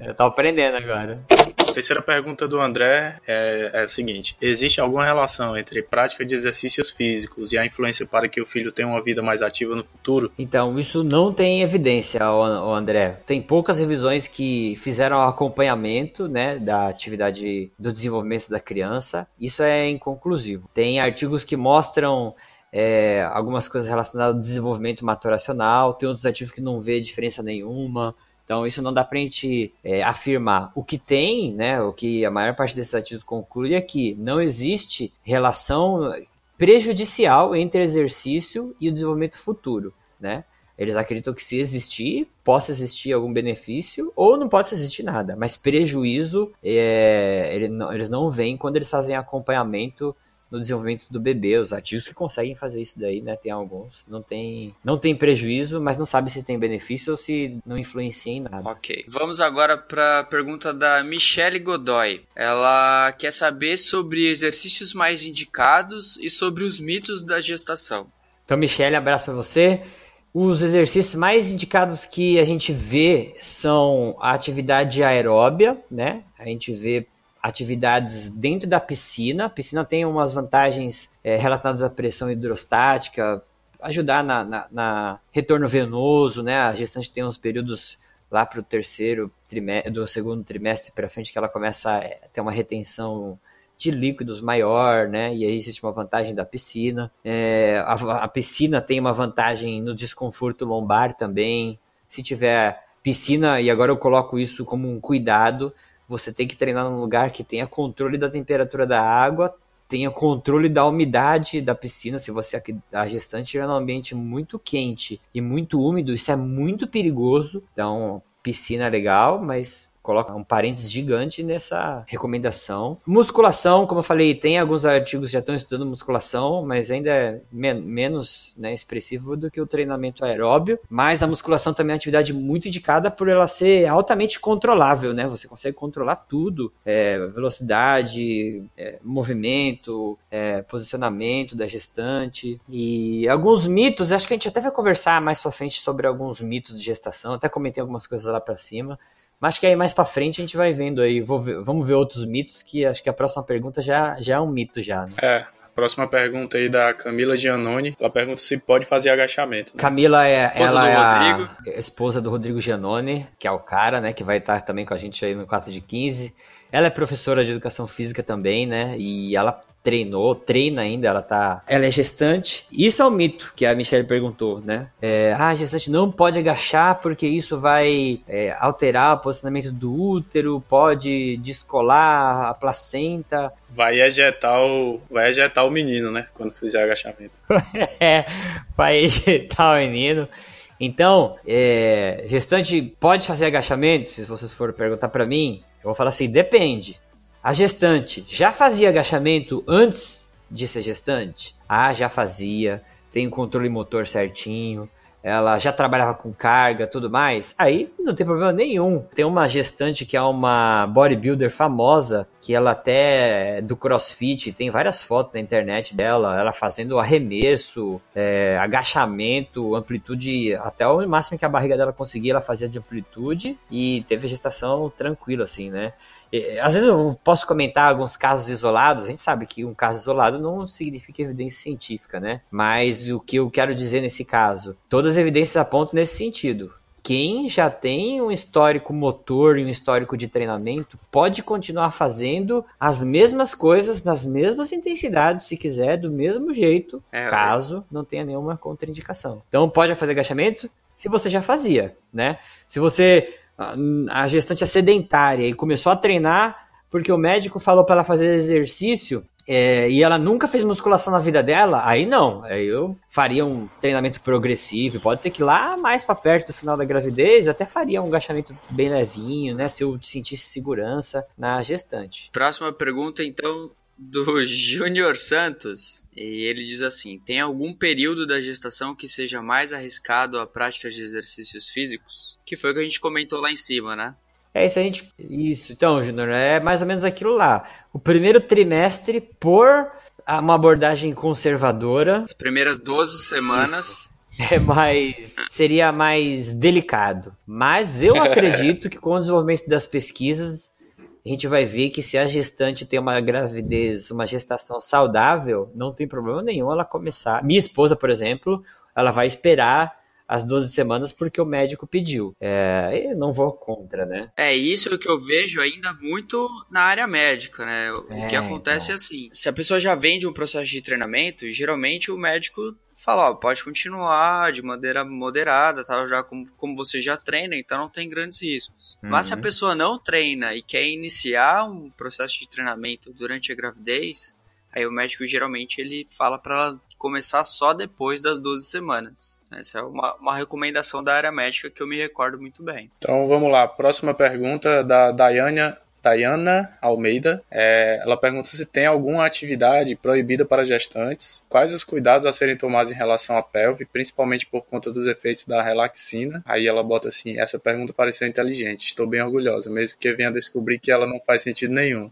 Eu tô aprendendo agora. A terceira pergunta do André é, é a seguinte: existe alguma relação entre prática de exercícios físicos e a influência para que o filho tenha uma vida mais ativa no futuro? Então, isso não tem evidência, o André. Tem poucas revisões que fizeram acompanhamento, né, da atividade do desenvolvimento da criança. Isso é inconclusivo. Tem artigos que mostram É, algumas coisas relacionadas ao desenvolvimento maturacional, tem outros artigos que não vê diferença nenhuma, então isso não dá pra gente é, afirmar. O que tem, né, o que a maior parte desses artigos conclui é que não existe relação prejudicial entre exercício e o desenvolvimento futuro, né? Eles acreditam que se existir, possa existir algum benefício ou não pode existir nada, mas prejuízo é, ele não, eles não veem quando eles fazem acompanhamento no desenvolvimento do bebê. Os artigos que conseguem fazer isso daí, né, tem alguns, não tem, não tem prejuízo, mas não sabe se tem benefício ou se não influencia em nada. Ok, vamos agora para a pergunta da Michelle Godoy. Ela quer saber sobre exercícios mais indicados e sobre os mitos da gestação. Então, Michelle, abraço para você. Os exercícios mais indicados que a gente vê são a atividade aeróbia, né, a gente vê atividades dentro da piscina. A piscina tem umas vantagens é, relacionadas à pressão hidrostática, ajudar na, na, na retorno venoso, né? A gestante tem uns períodos lá para o terceiro trimestre, do segundo trimestre para frente, que ela começa a ter uma retenção de líquidos maior, né? E aí existe uma vantagem da piscina. É, a, a piscina tem uma vantagem no desconforto lombar também. Se tiver piscina, e agora eu coloco isso como um cuidado, você tem que treinar num lugar que tenha controle da temperatura da água, tenha controle da umidade da piscina. Se você, a gestante, estiver num ambiente muito quente e muito úmido, isso é muito perigoso. Então, piscina é legal, mas coloca um parênteses gigante nessa recomendação. Musculação, como eu falei, tem alguns artigos que já estão estudando musculação, mas ainda é men- menos né, expressivo do que o treinamento aeróbio. Mas a musculação também é uma atividade muito indicada por ela ser altamente controlável, né? Você consegue controlar tudo, é, velocidade, é, movimento, é, posicionamento da gestante. E alguns mitos, acho que a gente até vai conversar mais pra frente sobre alguns mitos de gestação, até comentei algumas coisas lá pra cima. Mas acho que aí mais pra frente a gente vai vendo aí, vou ver, vamos ver outros mitos, que acho que a próxima pergunta já, já é um mito já, né? É, a próxima pergunta aí da Camila Giannone, ela pergunta se pode fazer agachamento, né? Camila é, esposa ela do Rodrigo. É a esposa do Rodrigo Giannone, que é o cara, né, que vai estar também com a gente aí no quatro de quinze. Ela é professora de educação física também, né, e ela treinou, treina ainda, ela tá... Ela é gestante. Isso é um mito que a Michelle perguntou, né? É, ah, a gestante não pode agachar porque isso vai é, alterar o posicionamento do útero, pode descolar a placenta. Vai ejetar o, vai ejetar o menino, né? Quando fizer agachamento. É, vai ejetar o menino. Então, é, gestante pode fazer agachamento? Se vocês forem perguntar pra mim, eu vou falar assim, depende. A gestante já fazia agachamento antes de ser gestante? Ah, já fazia, tem o controle motor certinho, ela já trabalhava com carga, tudo mais. Aí não tem problema nenhum. Tem uma gestante que é uma bodybuilder famosa, que ela até é do CrossFit, tem várias fotos na internet dela, ela fazendo arremesso, é, agachamento, amplitude, até o máximo que a barriga dela conseguia, ela fazia de amplitude e teve gestação tranquila, assim, né? Às vezes eu posso comentar alguns casos isolados, a gente sabe que um caso isolado não significa evidência científica, né? Mas o que eu quero dizer nesse caso, todas as evidências apontam nesse sentido. Quem já tem um histórico motor e um histórico de treinamento pode continuar fazendo as mesmas coisas, nas mesmas intensidades, se quiser, do mesmo jeito, é, caso é. não tenha nenhuma contraindicação. Então pode fazer agachamento se você já fazia, né? Se você... A gestante é sedentária e começou a treinar porque o médico falou para ela fazer exercício é, e ela nunca fez musculação na vida dela, aí não, aí eu faria um treinamento progressivo, pode ser que lá mais para perto do final da gravidez até faria um agachamento bem levinho, né, se eu sentisse segurança na gestante. Próxima pergunta então do Júnior Santos, e ele diz assim: tem algum período da gestação que seja mais arriscado a prática de exercícios físicos? Que foi o que a gente comentou lá em cima, né? É isso, a gente... Isso, então, Júnior, é mais ou menos aquilo lá. O primeiro trimestre por uma abordagem conservadora. As primeiras doze semanas. Isso. É mais... Seria mais delicado. Mas eu acredito que com o desenvolvimento das pesquisas, a gente vai ver que se a gestante tem uma gravidez, uma gestação saudável, não tem problema nenhum ela começar. Minha esposa, por exemplo, ela vai esperar as doze semanas porque o médico pediu. É, eu não vou contra, né? É isso que eu vejo ainda muito na área médica, né? O é, que acontece é assim, se a pessoa já vem de um processo de treinamento, geralmente o médico fala, ó, pode continuar de maneira moderada, tá? Já como, como você já treina, então não tem grandes riscos. Uhum. Mas se a pessoa não treina e quer iniciar um processo de treinamento durante a gravidez, aí o médico geralmente ele fala para ela começar só depois das doze semanas. Essa é uma, uma recomendação da área médica que eu me recordo muito bem. Então vamos lá, próxima pergunta da Daiane, Daiane Almeida. É, ela pergunta se tem alguma atividade proibida para gestantes, quais os cuidados a serem tomados em relação à pelve, principalmente por conta dos efeitos da relaxina. Aí ela bota assim, essa pergunta pareceu inteligente, estou bem orgulhosa, mesmo que eu venha descobrir que ela não faz sentido nenhum.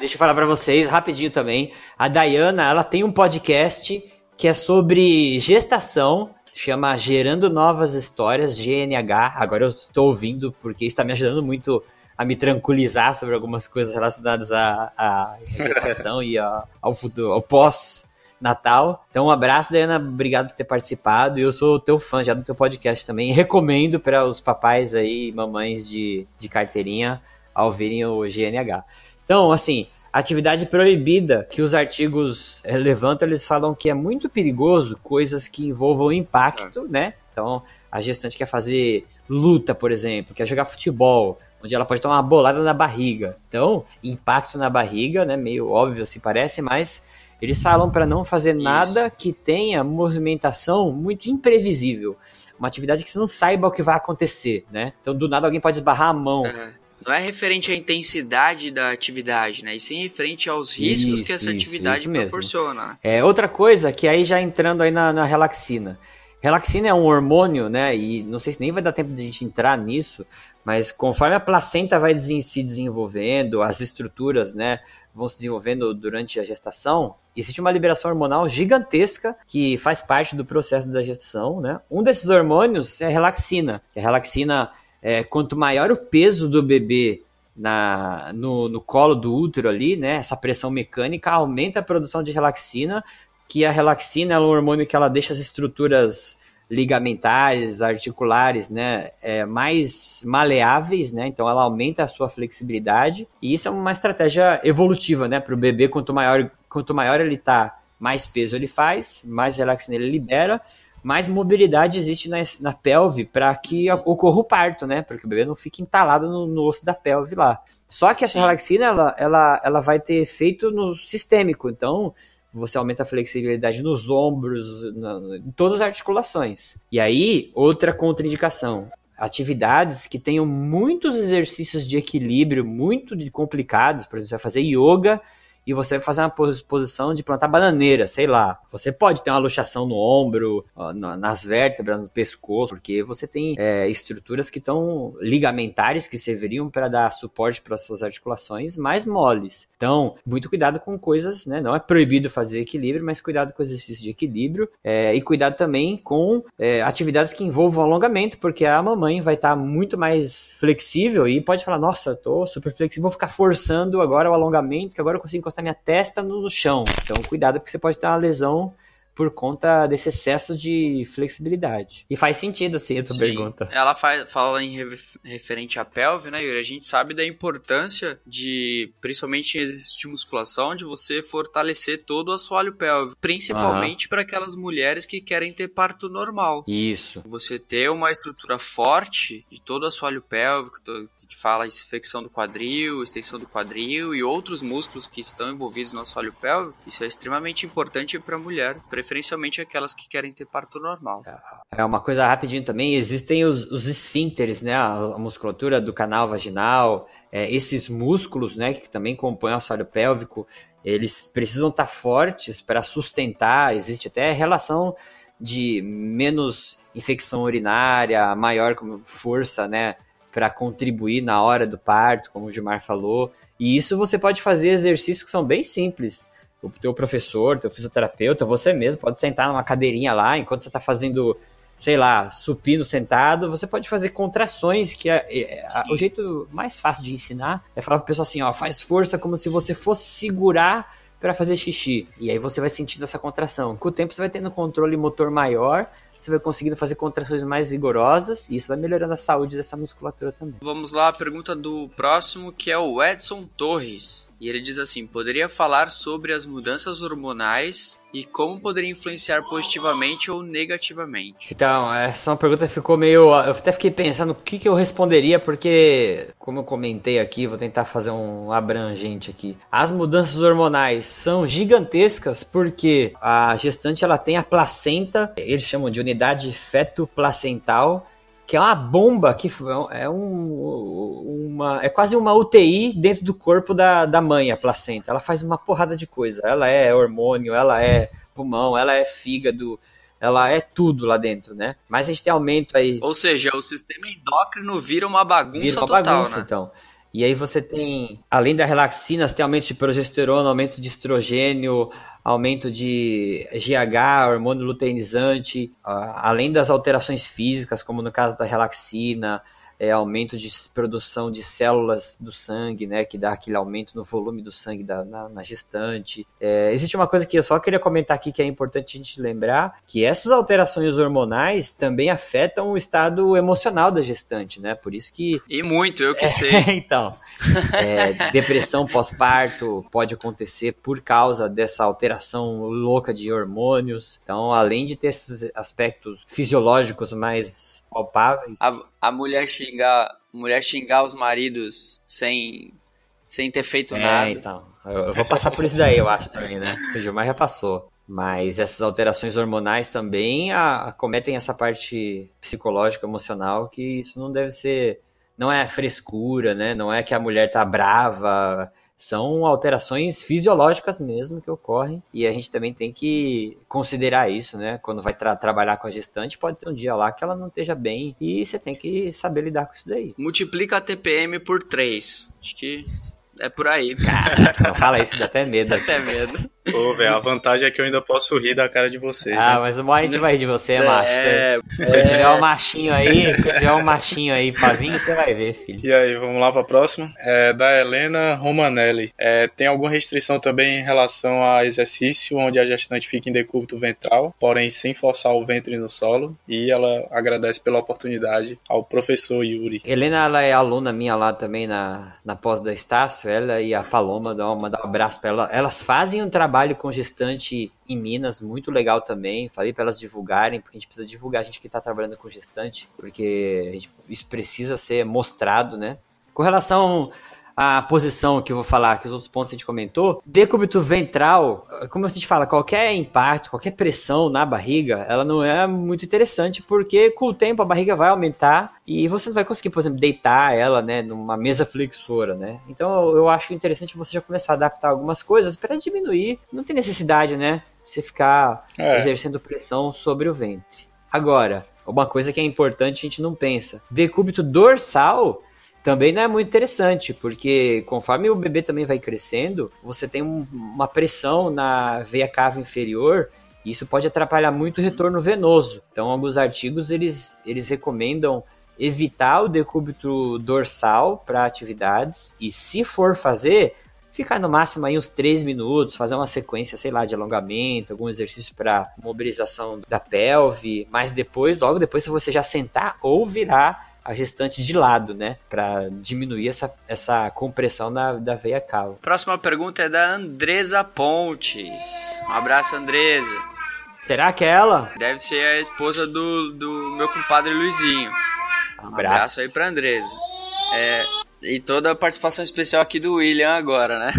Deixa eu falar pra vocês rapidinho também. A Daiane, ela tem um podcast que é sobre gestação, chama Gerando Novas Histórias, G N H. Agora eu estou ouvindo porque isso está me ajudando muito a me tranquilizar sobre algumas coisas relacionadas à, à gestação e a, ao futuro, ao pós-natal. Então um abraço, Daiane, obrigado por ter participado. E eu sou teu fã já do teu podcast também. Recomendo para os papais aí, mamães de, de carteirinha, a ouvirem o G N H. Então, assim, atividade proibida que os artigos levantam, eles falam que é muito perigoso coisas que envolvam impacto, né? Então, a gestante quer fazer luta, por exemplo, quer jogar futebol, onde ela pode tomar uma bolada na barriga. Então, impacto na barriga, né? Meio óbvio se parece, mas eles falam para não fazer nada Isso. que tenha movimentação muito imprevisível. Uma atividade que você não saiba o que vai acontecer, né? Então, do nada alguém pode esbarrar a mão. Uhum. Não é referente à intensidade da atividade, né? E sim referente aos riscos isso, que essa isso, atividade isso proporciona. É, outra coisa que aí já entrando aí na, na relaxina. Relaxina é um hormônio, né? E não sei se nem vai dar tempo de a gente entrar nisso, mas conforme a placenta vai se desenvolvendo, as estruturas, né, vão se desenvolvendo durante a gestação, existe uma liberação hormonal gigantesca que faz parte do processo da gestação, né? Um desses hormônios é a relaxina. A relaxina... É, quanto maior o peso do bebê na, no, no colo do útero ali, né, essa pressão mecânica aumenta a produção de relaxina, que a relaxina é um hormônio que ela deixa as estruturas ligamentares, articulares, né, é, mais maleáveis, né, então ela aumenta a sua flexibilidade, e isso é uma estratégia evolutiva, né, para o bebê, quanto maior, quanto maior ele está, mais peso ele faz, mais relaxina ele libera, mais mobilidade existe na, na pelve para que ocorra o parto, né? Para que o bebê não fique entalado no, no osso da pelve lá. Só que essa Sim. relaxina, ela, ela, ela vai ter efeito no sistêmico. Então, você aumenta a flexibilidade nos ombros, na, em todas as articulações. E aí, outra contraindicação. Atividades que tenham muitos exercícios de equilíbrio muito complicados. Por exemplo, você vai fazer yoga... E você vai fazer uma posição de plantar bananeira, sei lá. Você pode ter uma luxação no ombro, nas vértebras, no pescoço, porque você tem é, estruturas que estão ligamentares, que serviriam para dar suporte para suas articulações mais moles. Então, muito cuidado com coisas, né? Não é proibido fazer equilíbrio, mas cuidado com exercício de equilíbrio. É, e cuidado também com é, atividades que envolvam alongamento, porque a mamãe vai estar tá muito mais flexível e pode falar, nossa, tô super flexível, vou ficar forçando agora o alongamento, que agora eu consigo encostar minha testa no chão. Então, cuidado, porque você pode ter uma lesão por conta desse excesso de flexibilidade. E faz sentido, assim, a tua Sim. pergunta. Ela faz, fala em referente à pelve, né, Yuri? A gente sabe da importância de, principalmente em exercício de musculação, de você fortalecer todo o assoalho pélvico, principalmente para aquelas mulheres que querem ter parto normal. Isso. Você ter uma estrutura forte de todo o assoalho pélvico, que fala em flexão do quadril, extensão do quadril e outros músculos que estão envolvidos no assoalho pélvico, isso é extremamente importante para a mulher, preferencialmente aquelas que querem ter parto normal. É uma coisa rapidinho também, existem os, os esfínteres, né, a, a musculatura do canal vaginal, é, esses músculos, né, que também compõem o assoalho pélvico, eles precisam estar fortes para sustentar, existe até relação de menos infecção urinária, maior como força, né, para contribuir na hora do parto, como o Gilmar falou, e isso você pode fazer exercícios que são bem simples, o teu professor, teu fisioterapeuta, você mesmo, pode sentar numa cadeirinha lá, enquanto você está fazendo sei lá, supino sentado, você pode fazer contrações, que é, é, a, o jeito mais fácil de ensinar é falar pro pessoal assim, ó, faz força como se você fosse segurar para fazer xixi, e aí você vai sentindo essa contração. Com o tempo você vai tendo controle motor maior, você vai conseguindo fazer contrações mais vigorosas, e isso vai melhorando a saúde dessa musculatura também. Vamos lá, a pergunta do próximo, que é o Edson Torres. E ele diz assim, poderia falar sobre as mudanças hormonais e como poderia influenciar positivamente ou negativamente? Então, essa pergunta ficou meio... Eu até fiquei pensando o que, que eu responderia, porque, como eu comentei aqui, vou tentar fazer um abrangente aqui. As mudanças hormonais são gigantescas porque a gestante ela tem a placenta, eles chamam de unidade feto-placental, que é uma bomba, que é, um, uma, é quase uma U T I dentro do corpo da, da mãe, a placenta. Ela faz uma porrada de coisa. Ela é hormônio, ela é pulmão, ela é fígado, ela é tudo lá dentro, né? Mas a gente tem aumento aí... Ou seja, o sistema endócrino vira uma bagunça vira uma total, bagunça, né? Então. E aí você tem, além da relaxina, você tem aumento de progesterona, aumento de estrogênio... aumento de G H, hormônio luteinizante, além das alterações físicas, como no caso da relaxina, é, aumento de produção de células do sangue, né, que dá aquele aumento no volume do sangue da, na, na gestante. É, existe uma coisa que eu só queria comentar aqui que é importante a gente lembrar, que essas alterações hormonais também afetam o estado emocional da gestante, né, por isso que... E muito, eu que sei. É, então, é, depressão pós-parto pode acontecer por causa dessa alteração louca de hormônios. Então, além de ter esses aspectos fisiológicos mais... palpáveis. A, a mulher xingar, mulher xingar os maridos sem, sem ter feito é, nada. Então, eu, eu vou passar por isso daí, eu acho também, né? O Gilmar já passou. Mas essas alterações hormonais também acometem essa parte psicológica, emocional, que isso não deve ser... Não é frescura, né? Não é que a mulher tá brava... São alterações fisiológicas mesmo que ocorrem, e a gente também tem que considerar isso, né? Quando vai tra- trabalhar com a gestante, pode ser um dia lá que ela não esteja bem, e você tem que saber lidar com isso daí. Multiplica a T P M por três, acho que é por aí. Cara, fala isso, dá até medo. Dá até medo. Pô, velho, a vantagem é que eu ainda posso rir da cara de vocês. Ah, né? Mas o maior a gente vai rir de você, é macho. É, se é... tiver um machinho aí, se tiver um machinho aí pra vir, você vai ver, filho. E aí, vamos lá pra próxima? É, da Helena Romanelli. É, tem alguma restrição também em relação a exercício, onde a gestante fica em decúbito ventral, porém sem forçar o ventre no solo, e ela agradece pela oportunidade ao professor Yuri. Helena, ela é aluna minha lá também na, na pós da Estácio, ela e a Paloma, dá uma, dá um abraço pra ela. Elas fazem um trabalho Trabalho com gestante em Minas, muito legal também. Falei para elas divulgarem, porque a gente precisa divulgar a gente que está trabalhando com gestante, porque a gente, isso precisa ser mostrado, né? Com relação à posição que eu vou falar, que os outros pontos a gente comentou, decúbito ventral, como a gente fala, qualquer impacto, qualquer pressão na barriga, ela não é muito interessante, porque com o tempo a barriga vai aumentar e você não vai conseguir, por exemplo, deitar ela, né, numa mesa flexora, né? Então eu acho interessante você já começar a adaptar algumas coisas para diminuir, não tem necessidade, né, você ficar é. exercendo pressão sobre o ventre. Agora, uma coisa que é importante a gente não pensa, decúbito dorsal também não é muito interessante, porque conforme o bebê também vai crescendo, você tem um, uma pressão na veia cava inferior, e isso pode atrapalhar muito o retorno venoso. Então, alguns artigos, eles, eles recomendam evitar o decúbito dorsal para atividades, e se for fazer, ficar no máximo aí uns três minutos, fazer uma sequência, sei lá, de alongamento, algum exercício para mobilização da pelve, mas depois, logo depois, se você já sentar ou virar a gestante de lado, né? Pra diminuir essa, essa compressão na, da veia cava. Próxima pergunta é da Andresa Pontes. Um abraço, Andresa. Será que é ela? Deve ser a esposa do, do meu compadre Luizinho. Um abraço, um abraço aí pra Andresa. É, e toda a participação especial aqui do William agora, né?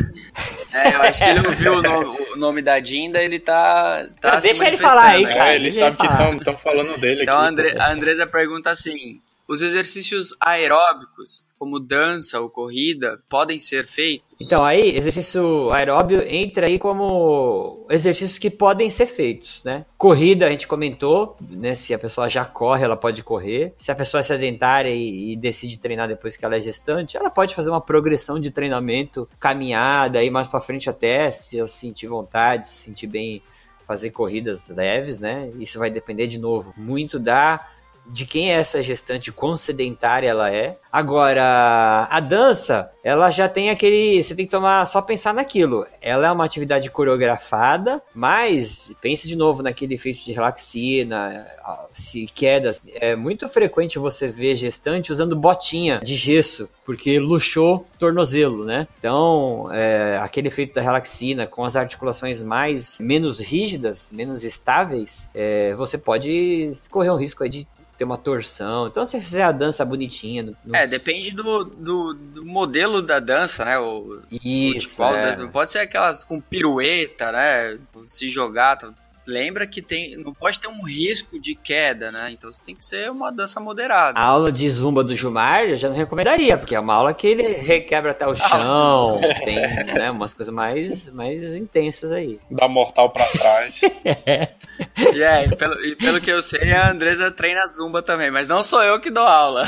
É, eu acho que ele ouviu o nome, o nome da Dinda, ele tá, tá se manifestando. Deixa ele falar aí, cara. É, ele deixa sabe ele que estão falando dele então, aqui. Então Andre, a Andresa pergunta assim... Os exercícios aeróbicos, como dança ou corrida, podem ser feitos? Então, aí, exercício aeróbio entra aí como exercícios que podem ser feitos, né? Corrida, a gente comentou, né? Se a pessoa já corre, ela pode correr. Se a pessoa é sedentária e, e decide treinar depois que ela é gestante, ela pode fazer uma progressão de treinamento, caminhada, aí mais pra frente até, se ela sentir vontade, se sentir bem... fazer corridas leves, né? Isso vai depender, de novo, muito da... de quem é essa gestante, quão sedentária ela é. Agora, a dança, ela já tem aquele... Você tem que tomar, só pensar naquilo. Ela é uma atividade coreografada, mas pense de novo naquele efeito de relaxina, se quedas. É muito frequente você ver gestante usando botinha de gesso, porque luxou tornozelo, né? Então, é, aquele efeito da relaxina com as articulações mais menos rígidas, menos estáveis, é, você pode correr um risco aí de ter uma torção. Então, se você fizer a dança bonitinha... No, no... É, depende do, do, do modelo da dança, né? O, Isso, o qual é. dança. Pode ser aquelas com pirueta, né? Se jogar... Tá... Lembra que tem, não pode ter um risco de queda, né? Então você tem que ser uma dança moderada. A aula de zumba do Gilmar eu já não recomendaria, porque é uma aula que ele requebra até o chão, tem, né, umas coisas mais, mais intensas aí. Dá mortal pra trás. é. Yeah, e, pelo, e pelo que eu sei, a Andresa treina zumba também, mas não sou eu que dou aula.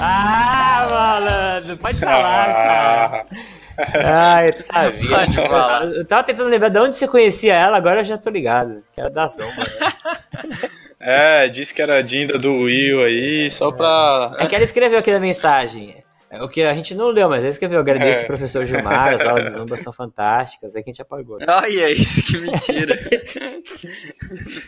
Ah, malandro, pode falar, cara. Ah, eu sabia. Pode falar. Eu tava tentando lembrar de onde você conhecia ela, agora eu já tô ligado. Era da sombra. Né? É, disse que era a Dinda do Will aí, só pra... É que ela escreveu aqui na mensagem, o que a gente não leu, mas ela escreveu: agradeço é. ao professor Gilmar, as aulas de zumba são fantásticas. É que a gente apagou. Né? Ai, é isso, que mentira.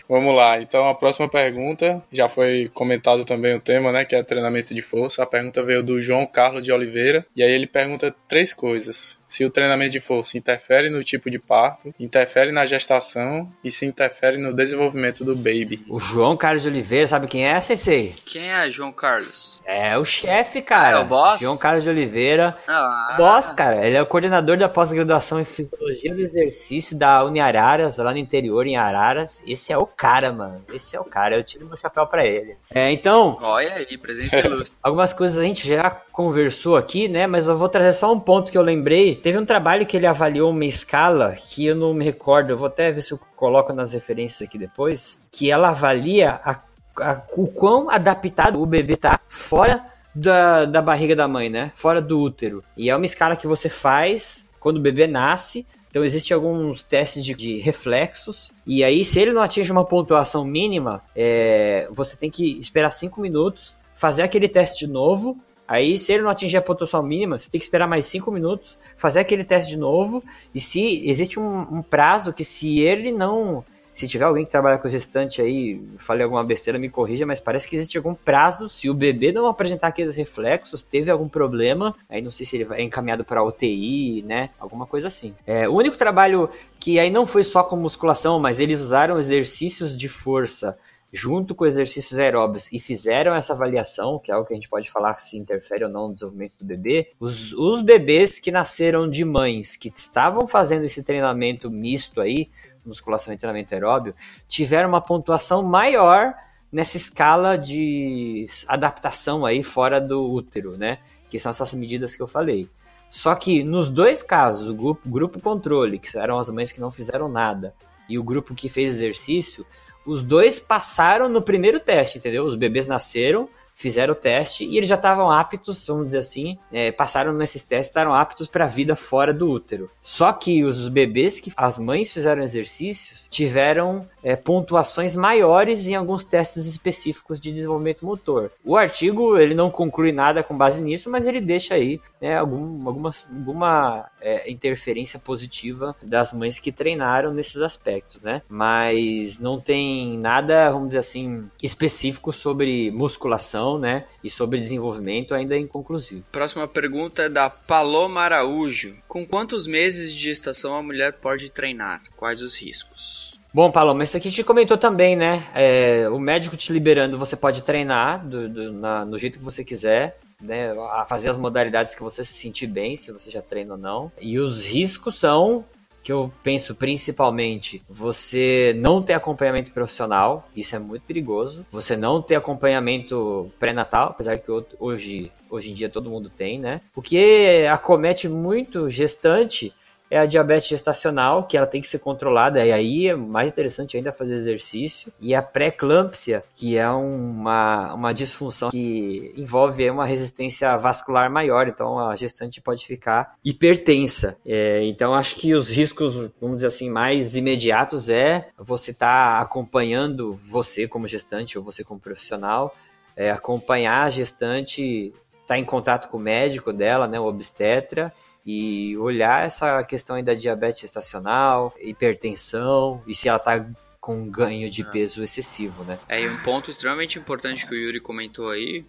Vamos lá, então a próxima pergunta, já foi comentado também o tema, né, que é treinamento de força. A pergunta veio do João Carlos de Oliveira, e aí ele pergunta três coisas: se o treinamento de força interfere no tipo de parto, interfere na gestação e se interfere no desenvolvimento do baby. O João Carlos de Oliveira, sabe quem é, Sensei? Quem é João Carlos? É o chefe, cara. É o boss? João Carlos de Oliveira. Ah. Boss, cara. Ele é o coordenador da pós-graduação em Fisiologia do Exercício da Uniararas, lá no interior, em Araras. Esse é o cara, mano. Esse é o cara. Eu tiro meu chapéu pra ele. É, então... Olha aí, presença ilustre. Algumas coisas a gente já conversou aqui, né? Mas eu vou trazer só um ponto que eu lembrei. Teve um trabalho que ele avaliou uma escala que eu não me recordo. Eu vou até ver se eu coloco nas referências aqui depois. Que ela avalia a A, o quão adaptado o bebê tá fora da, da barriga da mãe, né? Fora do útero. E é uma escala que você faz quando o bebê nasce. Então existem alguns testes de, de reflexos. E aí, se ele não atinge uma pontuação mínima, é, você tem que esperar cinco minutos, fazer aquele teste de novo. Aí, se ele não atingir a pontuação mínima, você tem que esperar mais cinco minutos, fazer aquele teste de novo. E se existe um, um prazo que, se ele não... Se tiver alguém que trabalha com gestante aí, falei alguma besteira, me corrija, mas parece que existe algum prazo. Se o bebê não apresentar aqueles reflexos, teve algum problema, aí não sei se ele vai encaminhado para U T I, né? Alguma coisa assim. É, o único trabalho que aí não foi só com musculação, mas eles usaram exercícios de força junto com exercícios aeróbicos e fizeram essa avaliação, que é algo que a gente pode falar se interfere ou não no desenvolvimento do bebê. Os, os bebês que nasceram de mães que estavam fazendo esse treinamento misto aí, musculação e treinamento aeróbio, tiveram uma pontuação maior nessa escala de adaptação aí fora do útero, né? Que são essas medidas que eu falei. Só que nos dois casos, o grupo, grupo controle, que eram as mães que não fizeram nada, e o grupo que fez exercício, os dois passaram no primeiro teste, entendeu? Os bebês nasceram, fizeram o teste e eles já estavam aptos, vamos dizer assim, é, passaram nesses testes, estavam aptos para a vida fora do útero. Só que os bebês que as mães fizeram exercícios tiveram é, pontuações maiores em alguns testes específicos de desenvolvimento motor. O artigo, ele não conclui nada com base nisso, mas ele deixa aí, né, algum, alguma, alguma é, interferência positiva das mães que treinaram nesses aspectos, né? Mas não tem nada, vamos dizer assim, específico sobre musculação, né, e sobre desenvolvimento ainda é inconclusivo. Próxima pergunta é da Paloma Araújo. Com quantos meses de gestação a mulher pode treinar? Quais os riscos? Bom, Paloma, isso aqui a gente comentou também, né? É, o médico te liberando, você pode treinar do, do, na, no jeito que você quiser, né, a fazer as modalidades que você se sentir bem, se você já treina ou não. E os riscos são... que eu penso principalmente, você não ter acompanhamento profissional, isso é muito perigoso. Você não ter acompanhamento pré-natal, apesar que hoje, hoje em dia todo mundo tem, né? O que acomete muito gestante é a diabetes gestacional, que ela tem que ser controlada, e aí é mais interessante ainda fazer exercício, e a pré-eclâmpsia, que é uma, uma disfunção que envolve uma resistência vascular maior, então a gestante pode ficar hipertensa. É, então acho que os riscos, vamos dizer assim, mais imediatos é você estar tá acompanhando, você como gestante ou você como profissional, é, acompanhar a gestante, estar tá em contato com o médico dela, né, o obstetra, e olhar essa questão aí da diabetes gestacional, hipertensão, e se ela está com um ganho de peso excessivo, né? É, e um ponto extremamente importante que o Yuri comentou aí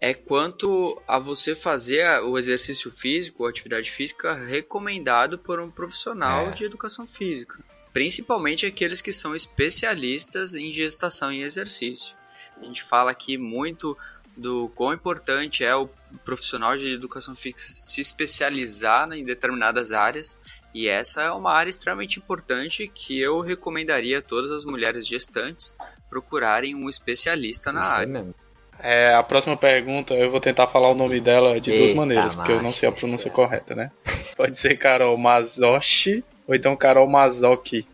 é quanto a você fazer o exercício físico, a atividade física recomendado por um profissional é. de educação física, principalmente aqueles que são especialistas em gestação e exercício. A gente fala aqui muito do quão importante é o profissional de educação física se especializar em determinadas áreas, e essa é uma área extremamente importante que eu recomendaria a todas as mulheres gestantes procurarem um especialista na área. É, a próxima pergunta, eu vou tentar falar o nome dela de Eita duas maneiras, porque eu não sei a pronúncia correta, né? Pode ser Carol Mazzocchi ou então Carol Mazzocchi.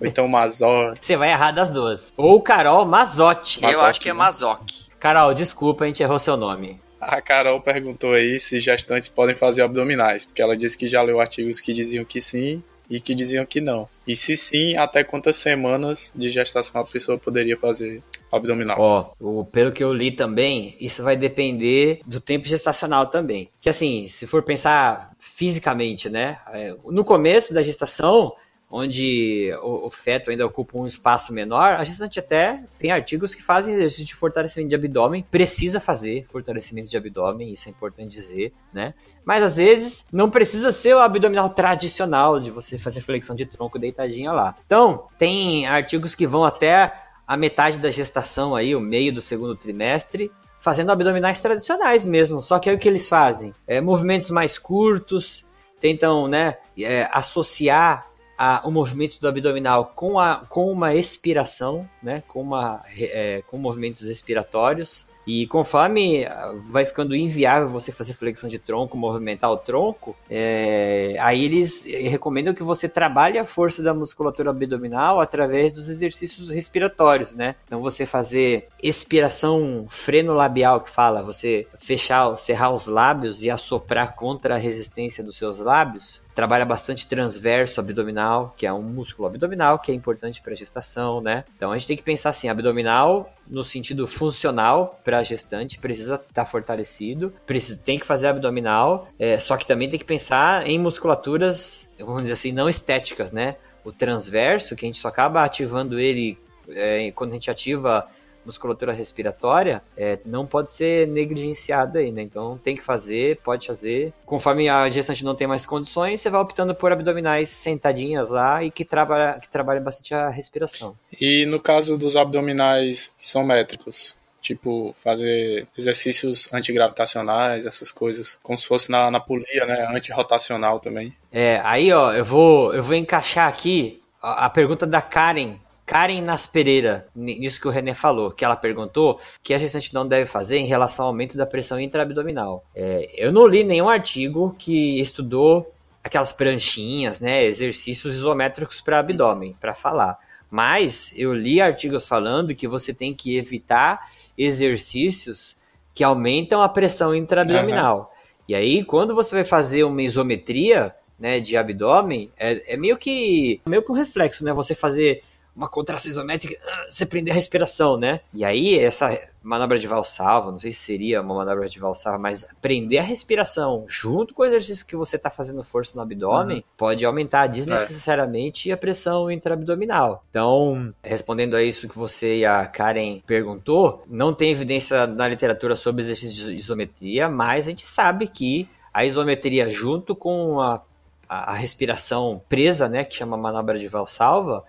Ou então Mazzocchi. Você vai errar das duas. Ou Carol Mazzocchi. Eu acho que é Mazzocchi. Carol, desculpa, a gente errou seu nome. A Carol perguntou aí se gestantes podem fazer abdominais, porque ela disse que já leu artigos que diziam que sim e que diziam que não. E se sim, até quantas semanas de gestação a pessoa poderia fazer abdominal? Ó, oh, pelo que eu li também, isso vai depender do tempo gestacional também. Que assim, se for pensar fisicamente, né? No começo da gestação, onde o feto ainda ocupa um espaço menor, a gestante até tem artigos que fazem exercício de fortalecimento de abdômen, precisa fazer fortalecimento de abdômen, isso é importante dizer, né? Mas às vezes não precisa ser o abdominal tradicional, de você fazer flexão de tronco deitadinha lá. Então, tem artigos que vão até a metade da gestação aí, o meio do segundo trimestre, fazendo abdominais tradicionais mesmo, só que aí o que eles fazem? É, movimentos mais curtos, tentam, né, é, associar A, o movimento do abdominal com, a, com uma expiração, né? com, uma, é, com movimentos respiratórios, e conforme vai ficando inviável você fazer flexão de tronco, movimentar o tronco, é, aí eles recomendam que você trabalhe a força da musculatura abdominal através dos exercícios respiratórios, né? Então você fazer expiração frenolabial, que fala, você fechar, cerrar os lábios e assoprar contra a resistência dos seus lábios, trabalha bastante transverso abdominal, que é um músculo abdominal, que é importante para a gestação, né? Então a gente tem que pensar assim, abdominal no sentido funcional para a gestante, precisa estar fortalecido, precisa, tem que fazer abdominal, é, só que também tem que pensar em musculaturas, vamos dizer assim, não estéticas, né? O transverso, que a gente só acaba ativando ele é, quando a gente ativa musculatura respiratória, é, não pode ser negligenciada aí, né? Então tem que fazer, pode fazer. Conforme a gestante não tem mais condições, você vai optando por abdominais sentadinhas lá e que trabalha, que trabalha bastante a respiração. E no caso dos abdominais isométricos, tipo fazer exercícios antigravitacionais, essas coisas, como se fosse na, na polia, né? Antirrotacional também. É, aí ó, eu vou, eu vou encaixar aqui a, a pergunta da Karen. Karen Nas Pereira, nisso que o Renê falou, que ela perguntou que a gestante não deve fazer em relação ao aumento da pressão intraabdominal. É, eu não li nenhum artigo que estudou aquelas pranchinhas, né, exercícios isométricos para abdômen, para falar. Mas eu li artigos falando que você tem que evitar exercícios que aumentam a pressão intraabdominal. Uhum. E aí, quando você vai fazer uma isometria, né, de abdômen, é, é meio que meio que um reflexo, né? Você fazer uma contração isométrica, você prender a respiração, né? E aí, essa manobra de valsalva, não sei se seria uma manobra de valsalva, mas prender a respiração junto com o exercício que você está fazendo força no abdômen, uhum, pode aumentar desnecessariamente é. a pressão intraabdominal. Então, respondendo a isso que você e a Karen perguntou, não tem evidência na literatura sobre exercício de isometria, mas a gente sabe que a isometria junto com a, a respiração presa, né, que chama manobra de valsalva,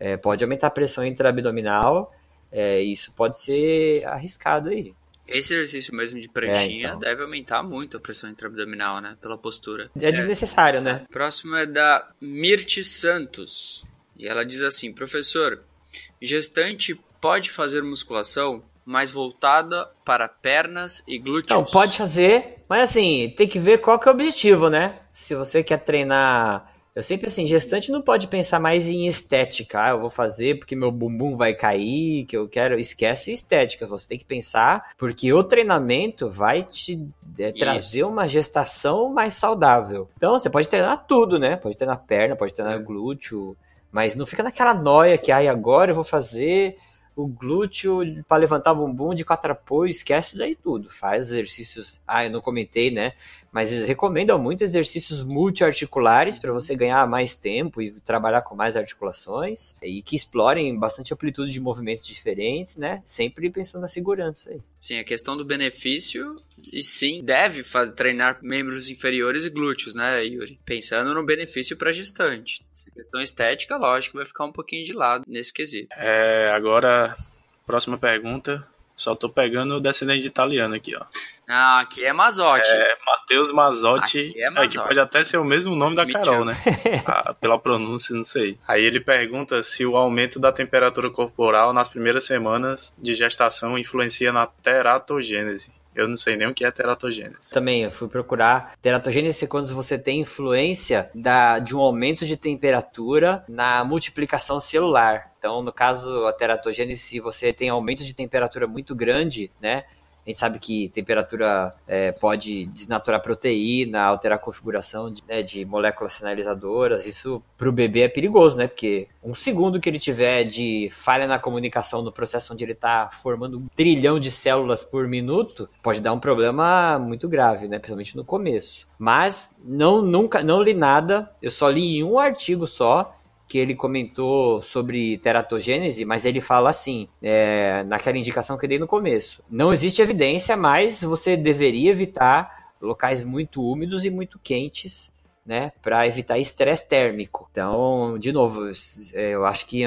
É, pode aumentar a pressão intraabdominal, é, isso pode ser arriscado aí. Esse exercício mesmo de pranchinha é, então. deve aumentar muito a pressão intraabdominal, né? Pela postura. É, é desnecessário, né? Próximo é da Mirti Santos. E ela diz assim, professor, gestante pode fazer musculação, mas voltada para pernas e glúteos? Não, pode fazer, mas assim, tem que ver qual que é o objetivo, né? Se você quer treinar Eu sempre, assim, gestante não pode pensar mais em estética. Ah, eu vou fazer porque meu bumbum vai cair, que eu quero... Esquece estética. Você tem que pensar, porque o treinamento vai te é, trazer uma gestação mais saudável. Então, você pode treinar tudo, né? Pode treinar perna, pode treinar glúteo, mas não fica naquela noia que, ai, ah, agora eu vou fazer o glúteo para levantar o bumbum de quatro apoios. Esquece daí tudo. Faz exercícios... Ah, eu não comentei, né? Mas eles recomendam muito exercícios multiarticulares para você ganhar mais tempo e trabalhar com mais articulações e que explorem bastante amplitude de movimentos diferentes, né? Sempre pensando na segurança aí. Sim, a questão do benefício, e sim, deve fazer, treinar membros inferiores e glúteos, né, Yuri? Pensando no benefício para gestante. Essa questão estética, lógico, vai ficar um pouquinho de lado nesse quesito. É, agora, próxima pergunta. Só tô pegando o descendente italiano aqui, ó. Ah, aqui é Mazzocchi. É, Matheus Mazzocchi. Aqui é Mazzocchi. É, que pode até ser o mesmo nome da Carol, né? Ah, pela pronúncia, não sei. Aí ele pergunta se o aumento da temperatura corporal nas primeiras semanas de gestação influencia na teratogênese. Eu não sei nem o que é teratogênese. Também, eu fui procurar. Teratogênese é quando você tem influência da, de um aumento de temperatura na multiplicação celular. Então, no caso, a teratogênese, se você tem aumento de temperatura muito grande, né? A gente sabe que temperatura é, pode desnaturar proteína, alterar a configuração de, né, de moléculas sinalizadoras. Isso para o bebê é perigoso, né? Porque um segundo que ele tiver de falha na comunicação no processo onde ele está formando um trilhão de células por minuto, pode dar um problema muito grave, né? Principalmente no começo. Mas não, nunca, não li nada, eu só li em um artigo só, que ele comentou sobre teratogênese, mas ele fala assim, é, naquela indicação que eu dei no começo. Não existe evidência, mas você deveria evitar locais muito úmidos e muito quentes, né, para evitar estresse térmico. Então, de novo, eu acho que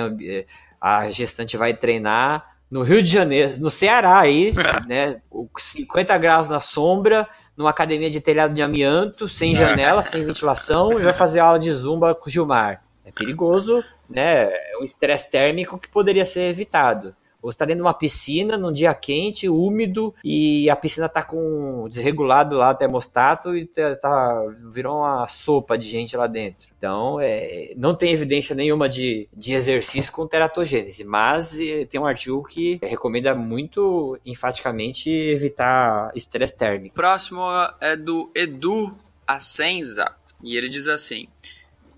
a gestante vai treinar no Rio de Janeiro, no Ceará aí, né, cinquenta graus na sombra, numa academia de telhado de amianto, sem janela, sem ventilação, e vai fazer aula de zumba com o Gilmar. É perigoso, né? É um estresse térmico que poderia ser evitado. Ou você está dentro de uma piscina, num dia quente, úmido, e a piscina está com desregulado lá o termostato e tá, virou uma sopa de gente lá dentro. Então, é, não tem evidência nenhuma de, de exercício com teratogênese, mas tem um artigo que recomenda muito enfaticamente evitar estresse térmico. Próximo é do Edu Ascenza, e ele diz assim...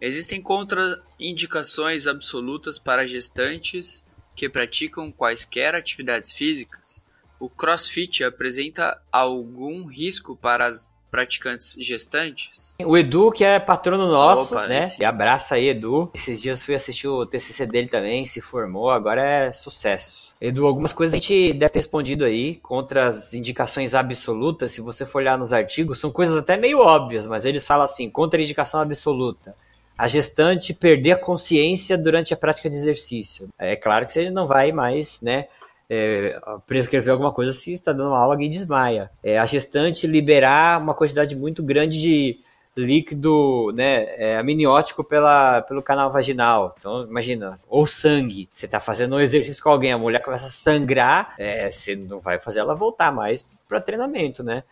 Existem contraindicações absolutas para gestantes que praticam quaisquer atividades físicas? O CrossFit apresenta algum risco para as praticantes gestantes? O Edu, que é patrono nosso, Opa, né? Esse... E abraça aí, Edu. Esses dias fui assistir o T C C dele também, se formou, agora é sucesso. Edu, algumas coisas a gente deve ter respondido aí, contra as indicações absolutas, se você for olhar nos artigos, são coisas até meio óbvias, mas eles falam assim, contraindicação absoluta. A gestante perder a consciência durante a prática de exercício. É claro que você não vai mais, né, é, prescrever alguma coisa se está dando uma aula e desmaia. É, a gestante liberar uma quantidade muito grande de líquido, né, é, amniótico pela, pelo canal vaginal. Então, imagina, ou sangue. Você está fazendo um exercício com alguém, a mulher começa a sangrar, é, você não vai fazer ela voltar mais para treinamento, né?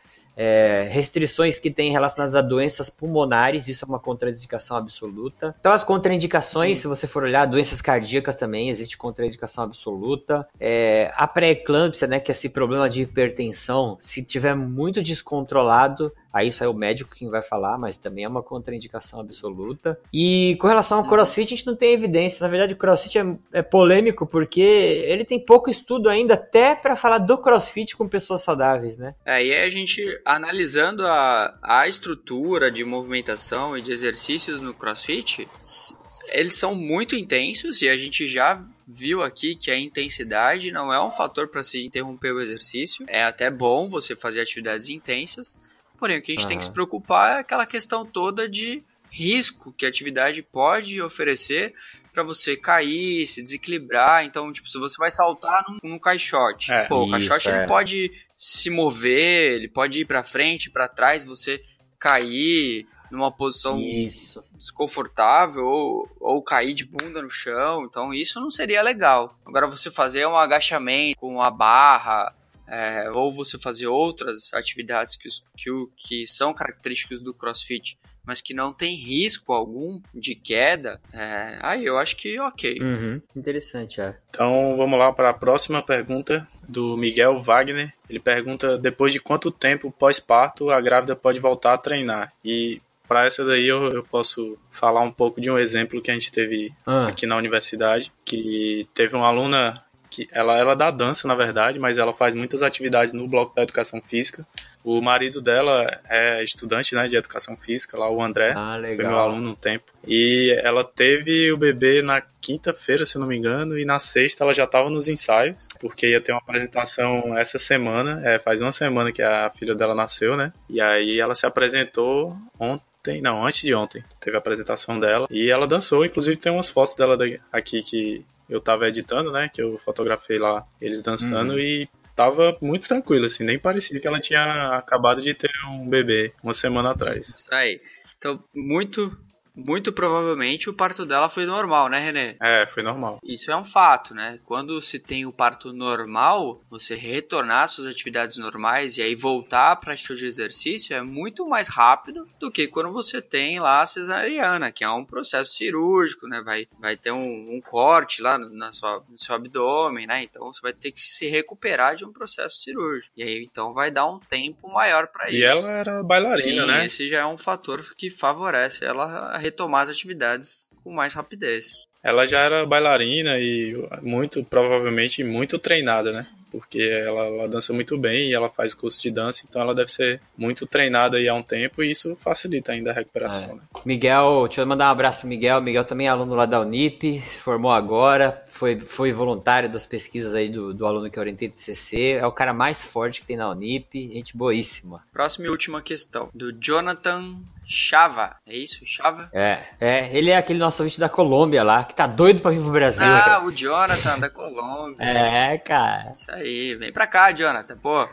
É, restrições que tem relacionadas a doenças pulmonares, isso é uma contraindicação absoluta. Então as contraindicações, se você for olhar, doenças cardíacas também, existe contraindicação absoluta. É, a pré-eclâmpsia, né, que é esse problema de hipertensão, se tiver muito descontrolado, aí isso aí é o médico quem vai falar, mas também é uma contraindicação absoluta. E com relação ao CrossFit, a gente não tem evidência. Na verdade, o CrossFit é, é polêmico porque ele tem pouco estudo ainda até para falar do CrossFit com pessoas saudáveis, né? É, e aí a gente, analisando a, a estrutura de movimentação e de exercícios no CrossFit, eles são muito intensos e a gente já... viu aqui que a intensidade não é um fator para se interromper o exercício. É até bom você fazer atividades intensas, porém o que a gente uhum. tem que se preocupar é aquela questão toda de risco que a atividade pode oferecer para você cair, se desequilibrar. Então, tipo, se você vai saltar num, num caixote, é, pô, o caixote é. ele pode se mover, ele pode ir para frente, para trás, você cair numa posição isso. desconfortável ou, ou cair de bunda no chão, então isso não seria legal. Agora você fazer um agachamento com a barra, é, ou você fazer outras atividades que, os, que, o, que são características do CrossFit, mas que não tem risco algum de queda, é, aí eu acho que ok. Uhum. Interessante, é. Então vamos lá para a próxima pergunta do Miguel Wagner. Ele pergunta: depois de quanto tempo pós-parto a grávida pode voltar a treinar? E para essa daí eu, eu posso falar um pouco de um exemplo que a gente teve ah. aqui na universidade, que teve uma aluna... que ela, ela dá dança, na verdade, mas ela faz muitas atividades no bloco da educação física. O marido dela é estudante, né, de educação física, lá o André, ah, legal. Foi meu aluno um tempo. E ela teve o bebê na quinta-feira, se não me engano, e na sexta ela já estava nos ensaios, porque ia ter uma apresentação essa semana, é, faz uma semana que a filha dela nasceu, né? E aí ela se apresentou ontem. Não, antes de ontem, teve a apresentação dela e ela dançou, inclusive tem umas fotos dela aqui que eu tava editando, né, que eu fotografei lá eles dançando. Uhum. E tava muito tranquila, assim, nem parecia que ela tinha acabado de ter um bebê uma semana atrás. Isso aí, então muito... muito provavelmente o parto dela foi normal, né, Renê? É, foi normal. Isso é um fato, né? Quando se tem o parto normal, você retornar às suas atividades normais e aí voltar à prática de exercício é muito mais rápido do que quando você tem lá a cesariana, que é um processo cirúrgico, né? Vai, vai ter um, um corte lá na sua, no seu abdômen, né? Então você vai ter que se recuperar de um processo cirúrgico. E aí, então, vai dar um tempo maior pra isso. E ela era bailarina, Sim, né? Esse já é um fator que favorece ela a retomar as atividades com mais rapidez. Ela já era bailarina e muito, provavelmente, muito treinada, né? Porque ela, ela dança muito bem e ela faz curso de dança, então ela deve ser muito treinada aí há um tempo e isso facilita ainda a recuperação. É. Né? Miguel, deixa eu mandar um abraço pro Miguel. Miguel também é aluno lá da Unip, se formou agora, foi, foi voluntário das pesquisas aí do, do aluno que eu orientei do C C, é o cara mais forte que tem na Unip, gente boíssima. Próxima e última questão, do Jonathan Chava, é isso? Chava? É, é, ele é aquele nosso ouvinte da Colômbia lá, que tá doido pra vir pro Brasil. Ah, cara. O Jonathan da Colômbia. É, cara. Isso aí, vem pra cá, Jonathan, pô.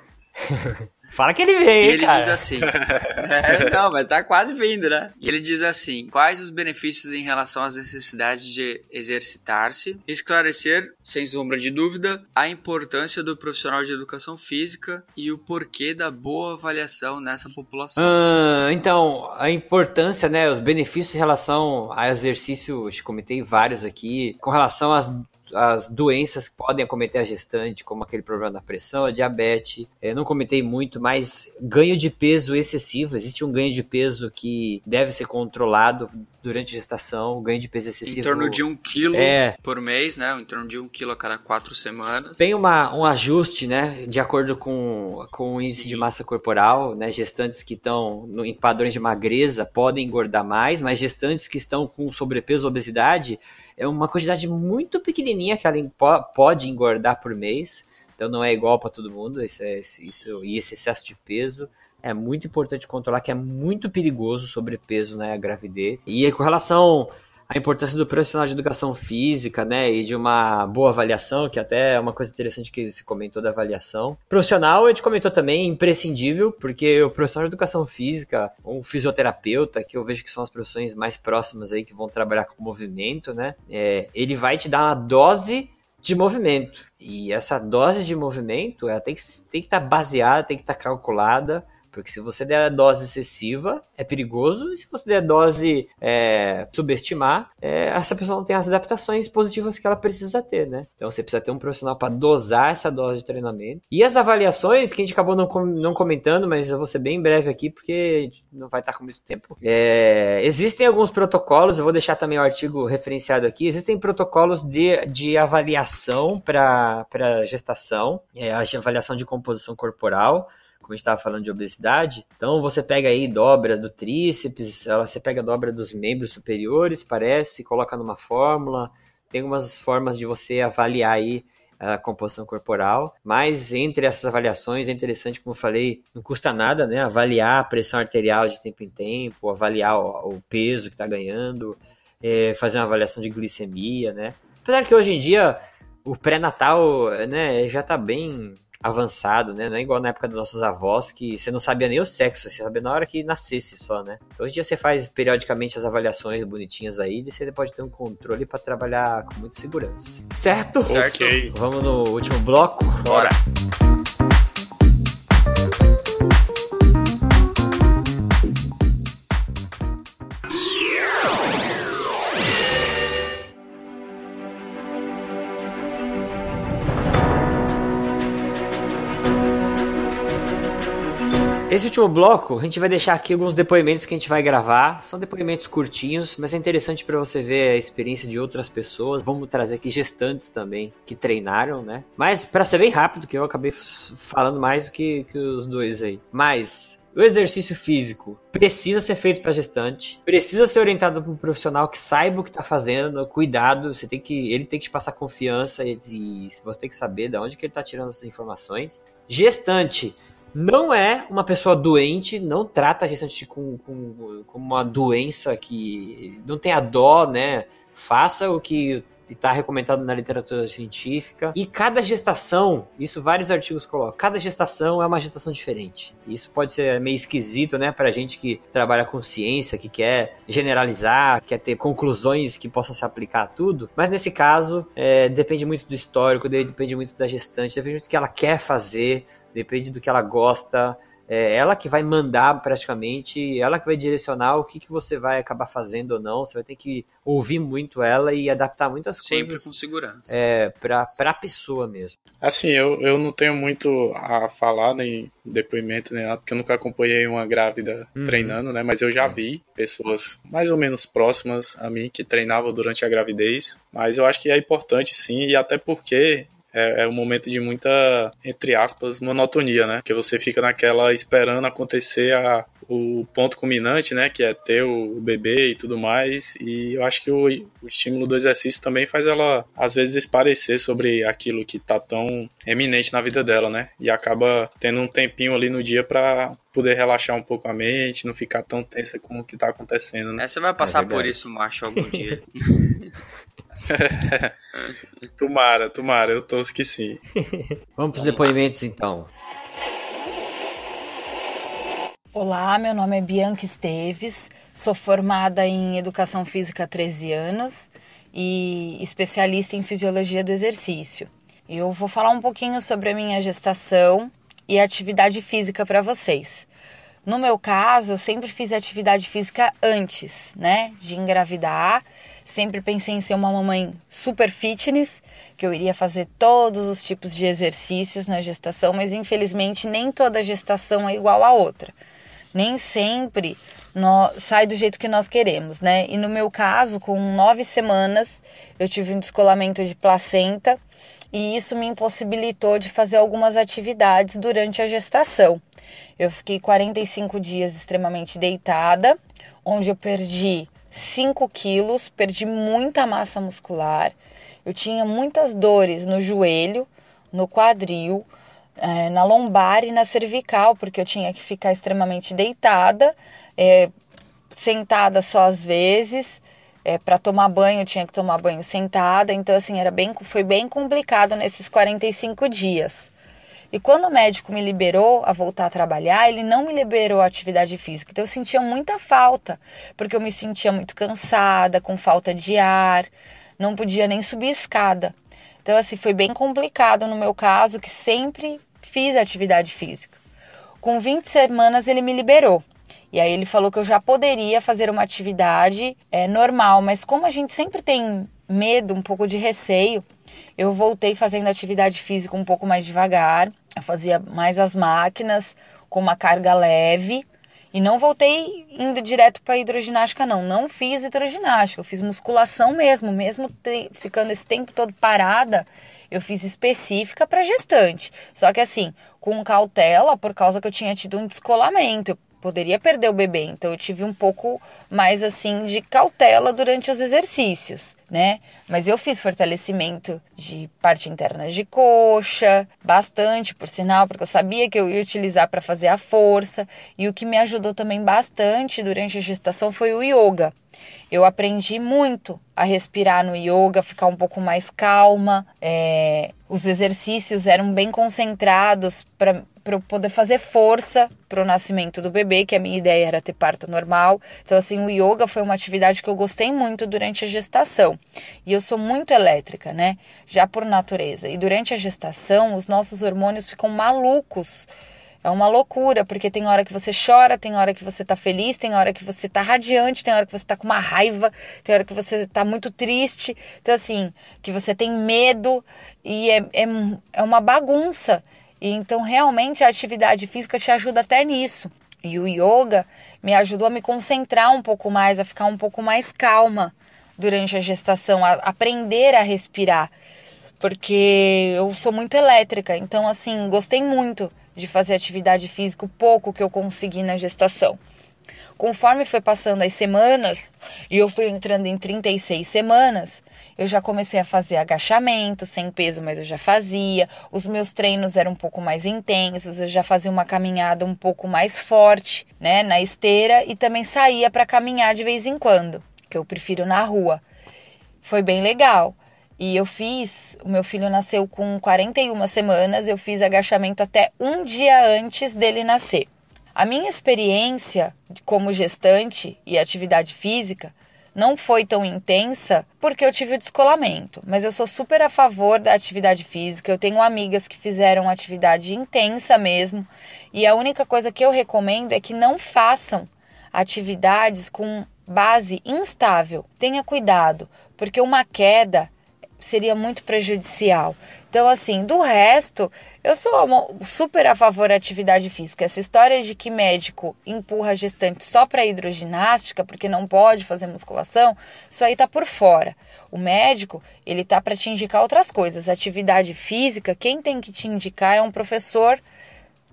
Fala que ele veio, e ele cara. Diz assim, é, não, mas tá quase vindo, né? E ele diz assim: quais os benefícios em relação às necessidades de exercitar-se? Esclarecer, sem sombra de dúvida, a importância do profissional de educação física e o porquê da boa avaliação nessa população. Ah, então, a importância, né, os benefícios em relação a exercício, eu comentei vários aqui, com relação às... as doenças que podem acometer a gestante, como aquele problema da pressão, a diabetes. Eu não comentei muito, mas ganho de peso excessivo, existe um ganho de peso que deve ser controlado durante a gestação, o ganho de peso excessivo... Em torno de um quilo é, por mês, né? Em torno de um quilo a cada quatro semanas. Tem uma, um ajuste, né? De acordo com, com o índice Sim. de massa corporal, né? Gestantes que estão no, em padrões de magreza podem engordar mais, mas gestantes que estão com sobrepeso ou obesidade, é uma quantidade muito pequenininha que ela pode engordar por mês. Então não é igual para todo mundo. Isso é, isso, e esse excesso de peso é muito importante controlar, que é muito perigoso o sobrepeso, né, a gravidez. E com relação à importância do profissional de educação física, né, e de uma boa avaliação, que até é uma coisa interessante que se comentou da avaliação. Profissional, a gente comentou também, imprescindível, porque o profissional de educação física, um fisioterapeuta, que eu vejo que são as profissões mais próximas aí que vão trabalhar com movimento, né, é, ele vai te dar uma dose de movimento. E essa dose de movimento, ela tem que tem que estar baseada, tem que estar calculada. Porque se você der a dose excessiva, é perigoso. E se você der a dose é, subestimar, é, essa pessoa não tem as adaptações positivas que ela precisa ter, né? Então você precisa ter um profissional para dosar essa dose de treinamento. E as avaliações, que a gente acabou não, não comentando, mas eu vou ser bem breve aqui, porque não vai estar com muito tempo. É, existem alguns protocolos, eu vou deixar também o artigo referenciado aqui. Existem protocolos de, de avaliação para para gestação, é, a avaliação de composição corporal, como a gente estava falando de obesidade. Então você pega aí dobra do tríceps, você pega a dobra dos membros superiores, parece, coloca numa fórmula, tem algumas formas de você avaliar aí a composição corporal, mas entre essas avaliações é interessante, como eu falei, não custa nada, né, avaliar a pressão arterial de tempo em tempo, avaliar o, o peso que está ganhando, é, fazer uma avaliação de glicemia, né, apesar que hoje em dia o pré-natal, né, já está bem avançado, né? Não é igual na época dos nossos avós, que você não sabia nem o sexo, você sabia na hora que nascesse só, né? Hoje em dia você faz periodicamente as avaliações bonitinhas aí, e você pode ter um controle para trabalhar com muita segurança. Certo? Certo. Okay. Vamos no último bloco? Bora! Bora. Esse último bloco, a gente vai deixar aqui alguns depoimentos que a gente vai gravar. São depoimentos curtinhos, mas é interessante para você ver a experiência de outras pessoas. Vamos trazer aqui gestantes também, que treinaram, né? Mas, para ser bem rápido, que eu acabei falando mais do que, que os dois aí. Mas... o exercício físico precisa ser feito para gestante, precisa ser orientado para um profissional que saiba o que está fazendo, cuidado, você tem que, ele tem que te passar confiança e, e você tem que saber de onde que ele está tirando essas informações. Gestante não é uma pessoa doente, não trata a gestante como com, com uma doença que não tem a dó, né? Faça o que está recomendado na literatura científica. E cada gestação, isso vários artigos colocam, cada gestação é uma gestação diferente. Isso pode ser meio esquisito, né, pra gente que trabalha com ciência, que quer generalizar, quer ter conclusões que possam se aplicar a tudo. Mas nesse caso, é, depende muito do histórico, depende muito da gestante, depende muito do que ela quer fazer, depende do que ela gosta. É ela que vai mandar praticamente, ela que vai direcionar o que, que você vai acabar fazendo ou não. Você vai ter que ouvir muito ela e adaptar muitas coisas. Sempre com segurança. É, pra, pra pessoa mesmo. Assim, eu, eu não tenho muito a falar, nem depoimento, nem nada, porque eu nunca acompanhei uma grávida uhum. treinando, né? Mas eu já vi pessoas mais ou menos próximas a mim que treinavam durante a gravidez. Mas eu acho que é importante sim, e até porque... é um momento de muita, entre aspas, monotonia, né? Porque você fica naquela esperando acontecer a, o ponto culminante, né? Que é ter o bebê e tudo mais. E eu acho que o, o estímulo do exercício também faz ela, às vezes, esparecer sobre aquilo que tá tão eminente na vida dela, né? E acaba tendo um tempinho ali no dia pra... poder relaxar um pouco a mente, não ficar tão tensa com o que tá acontecendo, né? É, você vai passar é por isso, macho, algum dia. Tomara, tomara, eu torço que sim. Vamos pros depoimentos, então. Olá, meu nome é Bianca Esteves, sou formada em Educação Física há treze anos e especialista em Fisiologia do Exercício. Eu vou falar um pouquinho sobre a minha gestação e atividade física para vocês. No meu caso, eu sempre fiz atividade física antes, né, de engravidar. Sempre pensei em ser uma mamãe super fitness, que eu iria fazer todos os tipos de exercícios na gestação, mas infelizmente nem toda gestação é igual à outra. Nem sempre nós, sai do jeito que nós queremos, né? E no meu caso, com nove semanas, eu tive um descolamento de placenta, e isso me impossibilitou de fazer algumas atividades durante a gestação. Eu fiquei quarenta e cinco dias extremamente deitada, onde eu perdi cinco quilos, perdi muita massa muscular. Eu tinha muitas dores no joelho, no quadril, é, na lombar e na cervical, porque eu tinha que ficar extremamente deitada, é, sentada só às vezes. É, para tomar banho, eu tinha que tomar banho sentada. Então, assim, era bem, foi bem complicado nesses quarenta e cinco dias. E quando o médico me liberou a voltar a trabalhar, ele não me liberou a atividade física. Então, eu sentia muita falta, porque eu me sentia muito cansada, com falta de ar, não podia nem subir escada. Então, assim, foi bem complicado no meu caso, que sempre fiz atividade física. Com vinte semanas, ele me liberou. E aí ele falou que eu já poderia fazer uma atividade é, normal, mas como a gente sempre tem medo, um pouco de receio, eu voltei fazendo atividade física um pouco mais devagar, eu fazia mais as máquinas com uma carga leve e não voltei indo direto para hidroginástica não, não fiz hidroginástica, eu fiz musculação mesmo, mesmo te- ficando esse tempo todo parada, eu fiz específica para gestante, só que assim, com cautela, por causa que eu tinha tido um descolamento, eu poderia perder o bebê, então eu tive um pouco mais assim de cautela durante os exercícios, né? Mas eu fiz fortalecimento de parte interna de coxa, bastante, por sinal, porque eu sabia que eu ia utilizar para fazer a força. E o que me ajudou também bastante durante a gestação foi o yoga. Eu aprendi muito a respirar no yoga, ficar um pouco mais calma. É, os exercícios eram bem concentrados para eu poder fazer força para o nascimento do bebê, que a minha ideia era ter parto normal. Então, assim, o yoga foi uma atividade que eu gostei muito durante a gestação. E eu sou muito elétrica, né? Já por natureza. E durante a gestação, os nossos hormônios ficam malucos. É uma loucura, porque tem hora que você chora, tem hora que você tá feliz, tem hora que você tá radiante, tem hora que você tá com uma raiva, tem hora que você tá muito triste. Então, assim, que você tem medo e é, é, é uma bagunça. E então realmente a atividade física te ajuda até nisso. E o yoga me ajudou a me concentrar um pouco mais, a ficar um pouco mais calma durante a gestação, a aprender a respirar, porque eu sou muito elétrica, então assim, gostei muito de fazer atividade física, o pouco que eu consegui na gestação. Conforme foi passando as semanas, e eu fui entrando em trinta e seis semanas, eu já comecei a fazer agachamento, sem peso, mas eu já fazia. Os meus treinos eram um pouco mais intensos, eu já fazia uma caminhada um pouco mais forte, né, na esteira, e também saía para caminhar de vez em quando, que eu prefiro na rua. Foi bem legal. E eu fiz, o meu filho nasceu com quarenta e uma semanas, eu fiz agachamento até um dia antes dele nascer. A minha experiência como gestante e atividade física não foi tão intensa porque eu tive o descolamento, mas eu sou super a favor da atividade física, eu tenho amigas que fizeram atividade intensa mesmo, e a única coisa que eu recomendo é que não façam atividades com base instável. Tenha cuidado, porque uma queda seria muito prejudicial. Então, assim, do resto, eu sou super a favor da atividade física. Essa história de que médico empurra gestante só para hidroginástica, porque não pode fazer musculação, isso aí tá por fora. O médico, ele tá para te indicar outras coisas. Atividade física, quem tem que te indicar é um professor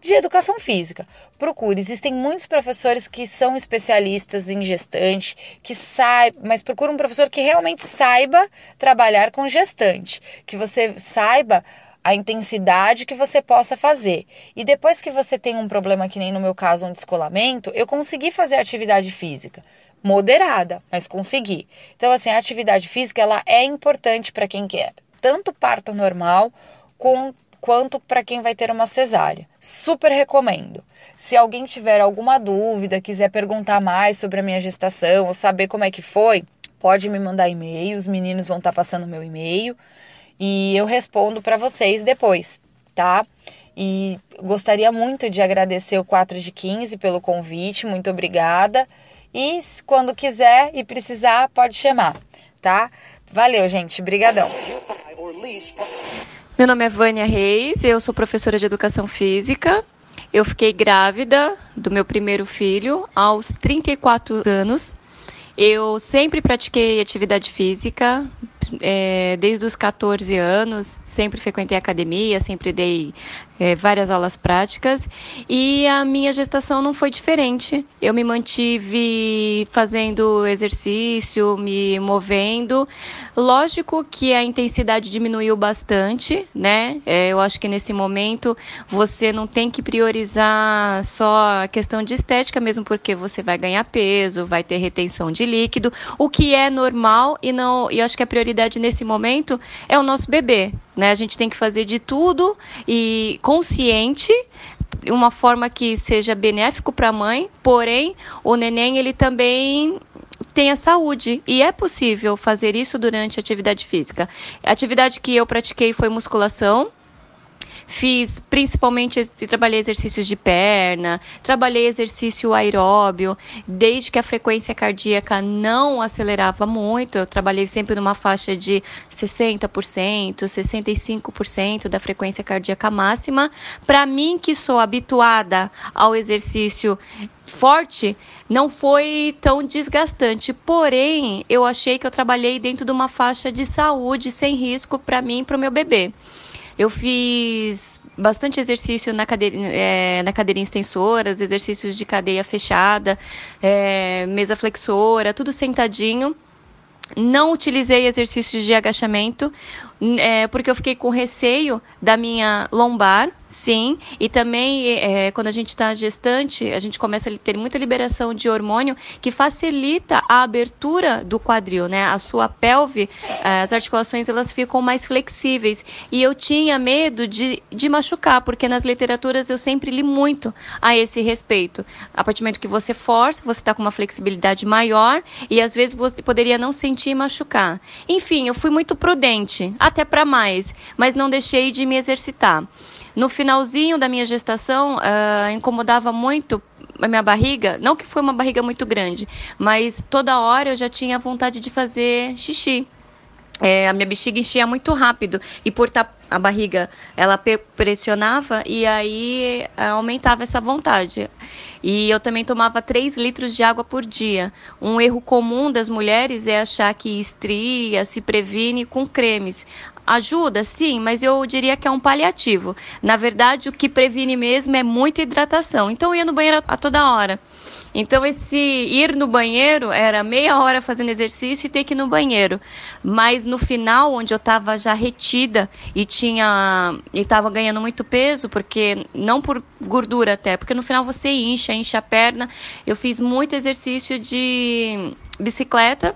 de educação física. Procure, existem muitos professores que são especialistas em gestante, que saibam, mas procure um professor que realmente saiba trabalhar com gestante, que você saiba a intensidade que você possa fazer. E depois que você tem um problema, que nem no meu caso, um descolamento, eu consegui fazer atividade física moderada, mas consegui. Então, assim, a atividade física, ela é importante para quem quer tanto parto normal com quanto para quem vai ter uma cesárea. Super recomendo. Se alguém tiver alguma dúvida, quiser perguntar mais sobre a minha gestação ou saber como é que foi, pode me mandar e-mail, os meninos vão estar passando meu e-mail e eu respondo para vocês depois, tá? E gostaria muito de agradecer o quatro de quinze pelo convite, muito obrigada. E quando quiser e precisar, pode chamar, tá? Valeu, gente, brigadão. Meu nome é Vânia Reis, eu sou professora de Educação Física. Eu fiquei grávida do meu primeiro filho aos trinta e quatro anos. Eu sempre pratiquei atividade física, é, desde os catorze anos, sempre frequentei academia, sempre dei é, várias aulas práticas. E a minha gestação não foi diferente. Eu me mantive fazendo exercício, me movendo. Lógico que a intensidade diminuiu bastante, né? É, eu acho que nesse momento você não tem que priorizar só a questão de estética, mesmo porque você vai ganhar peso, vai ter retenção de líquido, o que é normal, e não, e acho que a prioridade nesse momento é o nosso bebê, né? A gente tem que fazer de tudo e consciente, uma forma que seja benéfico para a mãe, porém o neném ele também tem a saúde, e é possível fazer isso durante a atividade física. A atividade que eu pratiquei foi musculação. Fiz principalmente, trabalhei exercícios de perna, trabalhei exercício aeróbio, desde que a frequência cardíaca não acelerava muito, eu trabalhei sempre numa faixa de sessenta por cento, sessenta e cinco por cento da frequência cardíaca máxima. Para mim, que sou habituada ao exercício forte, não foi tão desgastante, porém, eu achei que eu trabalhei dentro de uma faixa de saúde, sem risco para mim e para o meu bebê. Eu fiz bastante exercício na cadeirinha, é, na cadeirinha extensora, exercícios de cadeia fechada, é, mesa flexora, tudo sentadinho. Não utilizei exercícios de agachamento, é, porque eu fiquei com receio da minha lombar, sim. E também, é, quando a gente está gestante, a gente começa a ter muita liberação de hormônio que facilita a abertura do quadril, né? A sua pelve, as articulações, elas ficam mais flexíveis. E eu tinha medo de, de machucar, porque nas literaturas eu sempre li muito a esse respeito. A partir do momento que você força, você está com uma flexibilidade maior e às vezes você poderia não sentir e machucar. Enfim, eu fui muito prudente, até para mais, mas não deixei de me exercitar. No finalzinho da minha gestação, uh, incomodava muito a minha barriga, não que foi uma barriga muito grande, mas toda hora eu já tinha vontade de fazer xixi. É, a minha bexiga enchia muito rápido e por estar a barriga, ela pressionava e aí aumentava essa vontade. E eu também tomava três litros de água por dia. Um erro comum das mulheres é achar que estria se previne com cremes. Ajuda, sim, mas eu diria que é um paliativo. Na verdade, o que previne mesmo é muita hidratação. Então eu ia no banheiro a toda hora. Então esse ir no banheiro era meia hora fazendo exercício e ter que ir no banheiro. Mas no final, onde eu estava já retida e tinha e estava ganhando muito peso, porque não por gordura até, porque no final você incha, incha a perna. Eu fiz muito exercício de bicicleta.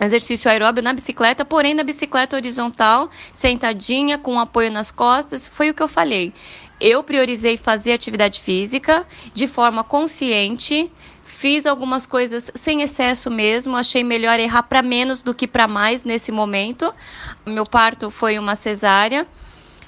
Exercício aeróbio na bicicleta, porém na bicicleta horizontal, sentadinha, com apoio nas costas, foi o que eu falei. Eu priorizei fazer atividade física de forma consciente, fiz algumas coisas sem excesso mesmo, achei melhor errar para menos do que para mais nesse momento. Meu parto foi uma cesárea.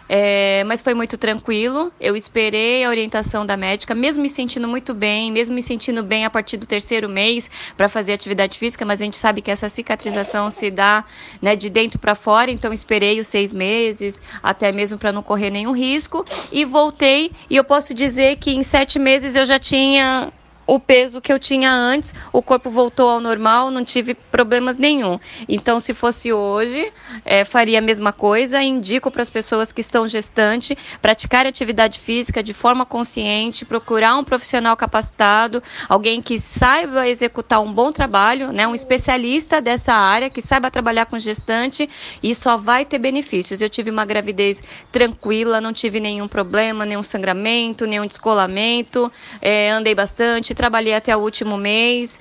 É, mas foi muito tranquilo, eu esperei a orientação da médica, mesmo me sentindo muito bem, mesmo me sentindo bem a partir do terceiro mês para fazer atividade física, mas a gente sabe que essa cicatrização se dá, né, de dentro para fora, então esperei os seis meses, até mesmo para não correr nenhum risco, e voltei, e eu posso dizer que em sete meses eu já tinha o peso que eu tinha antes, o corpo voltou ao normal, não tive problemas nenhum. Então, se fosse hoje, é, faria a mesma coisa. Indico para as pessoas que estão gestantes praticar atividade física de forma consciente, procurar um profissional capacitado, alguém que saiba executar um bom trabalho, né, um especialista dessa área, que saiba trabalhar com gestante, e só vai ter benefícios. Eu tive uma gravidez tranquila, não tive nenhum problema, nenhum sangramento, nenhum descolamento, é, andei bastante, trabalhei até o último mês,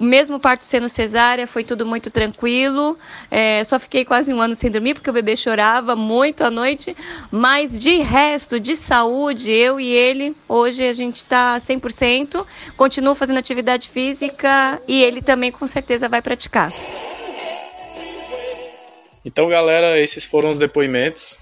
mesmo parto sendo cesárea, foi tudo muito tranquilo, é, só fiquei quase um ano sem dormir, porque o bebê chorava muito à noite, mas de resto, de saúde, eu e ele, hoje a gente está cem por cento, continuo fazendo atividade física e ele também com certeza vai praticar. Então, galera, esses foram os depoimentos.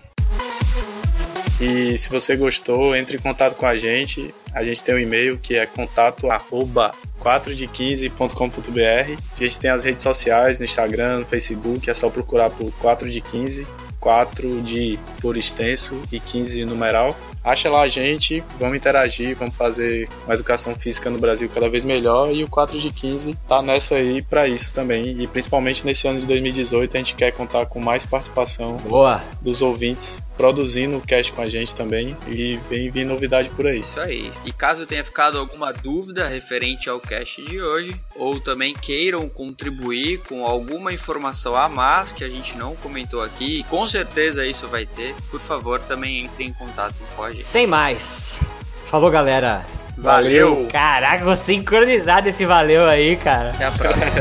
E se você gostou, entre em contato com a gente. A gente tem um e-mail que é contato arroba quatro de quinze ponto com ponto b r. A gente tem as redes sociais, no Instagram, no Facebook. É só procurar por quatro de quinze, quatro de por extenso e quinze numeral. Acha lá a gente, vamos interagir, vamos fazer uma educação física no Brasil cada vez melhor. E o quatro de quinze tá nessa aí para isso também. E principalmente nesse ano de dois mil e dezoito, a gente quer contar com mais participação Boa. dos ouvintes, produzindo o cast com a gente também, e vem vir novidade por aí. Isso aí. E caso tenha ficado alguma dúvida referente ao cast de hoje, ou também queiram contribuir com alguma informação a mais que a gente não comentou aqui, e com certeza isso vai ter, por favor, também entre em contato com a gente. Sem mais. Falou, galera. Valeu. valeu. Caraca, vou sincronizar desse valeu aí, cara. Até a próxima.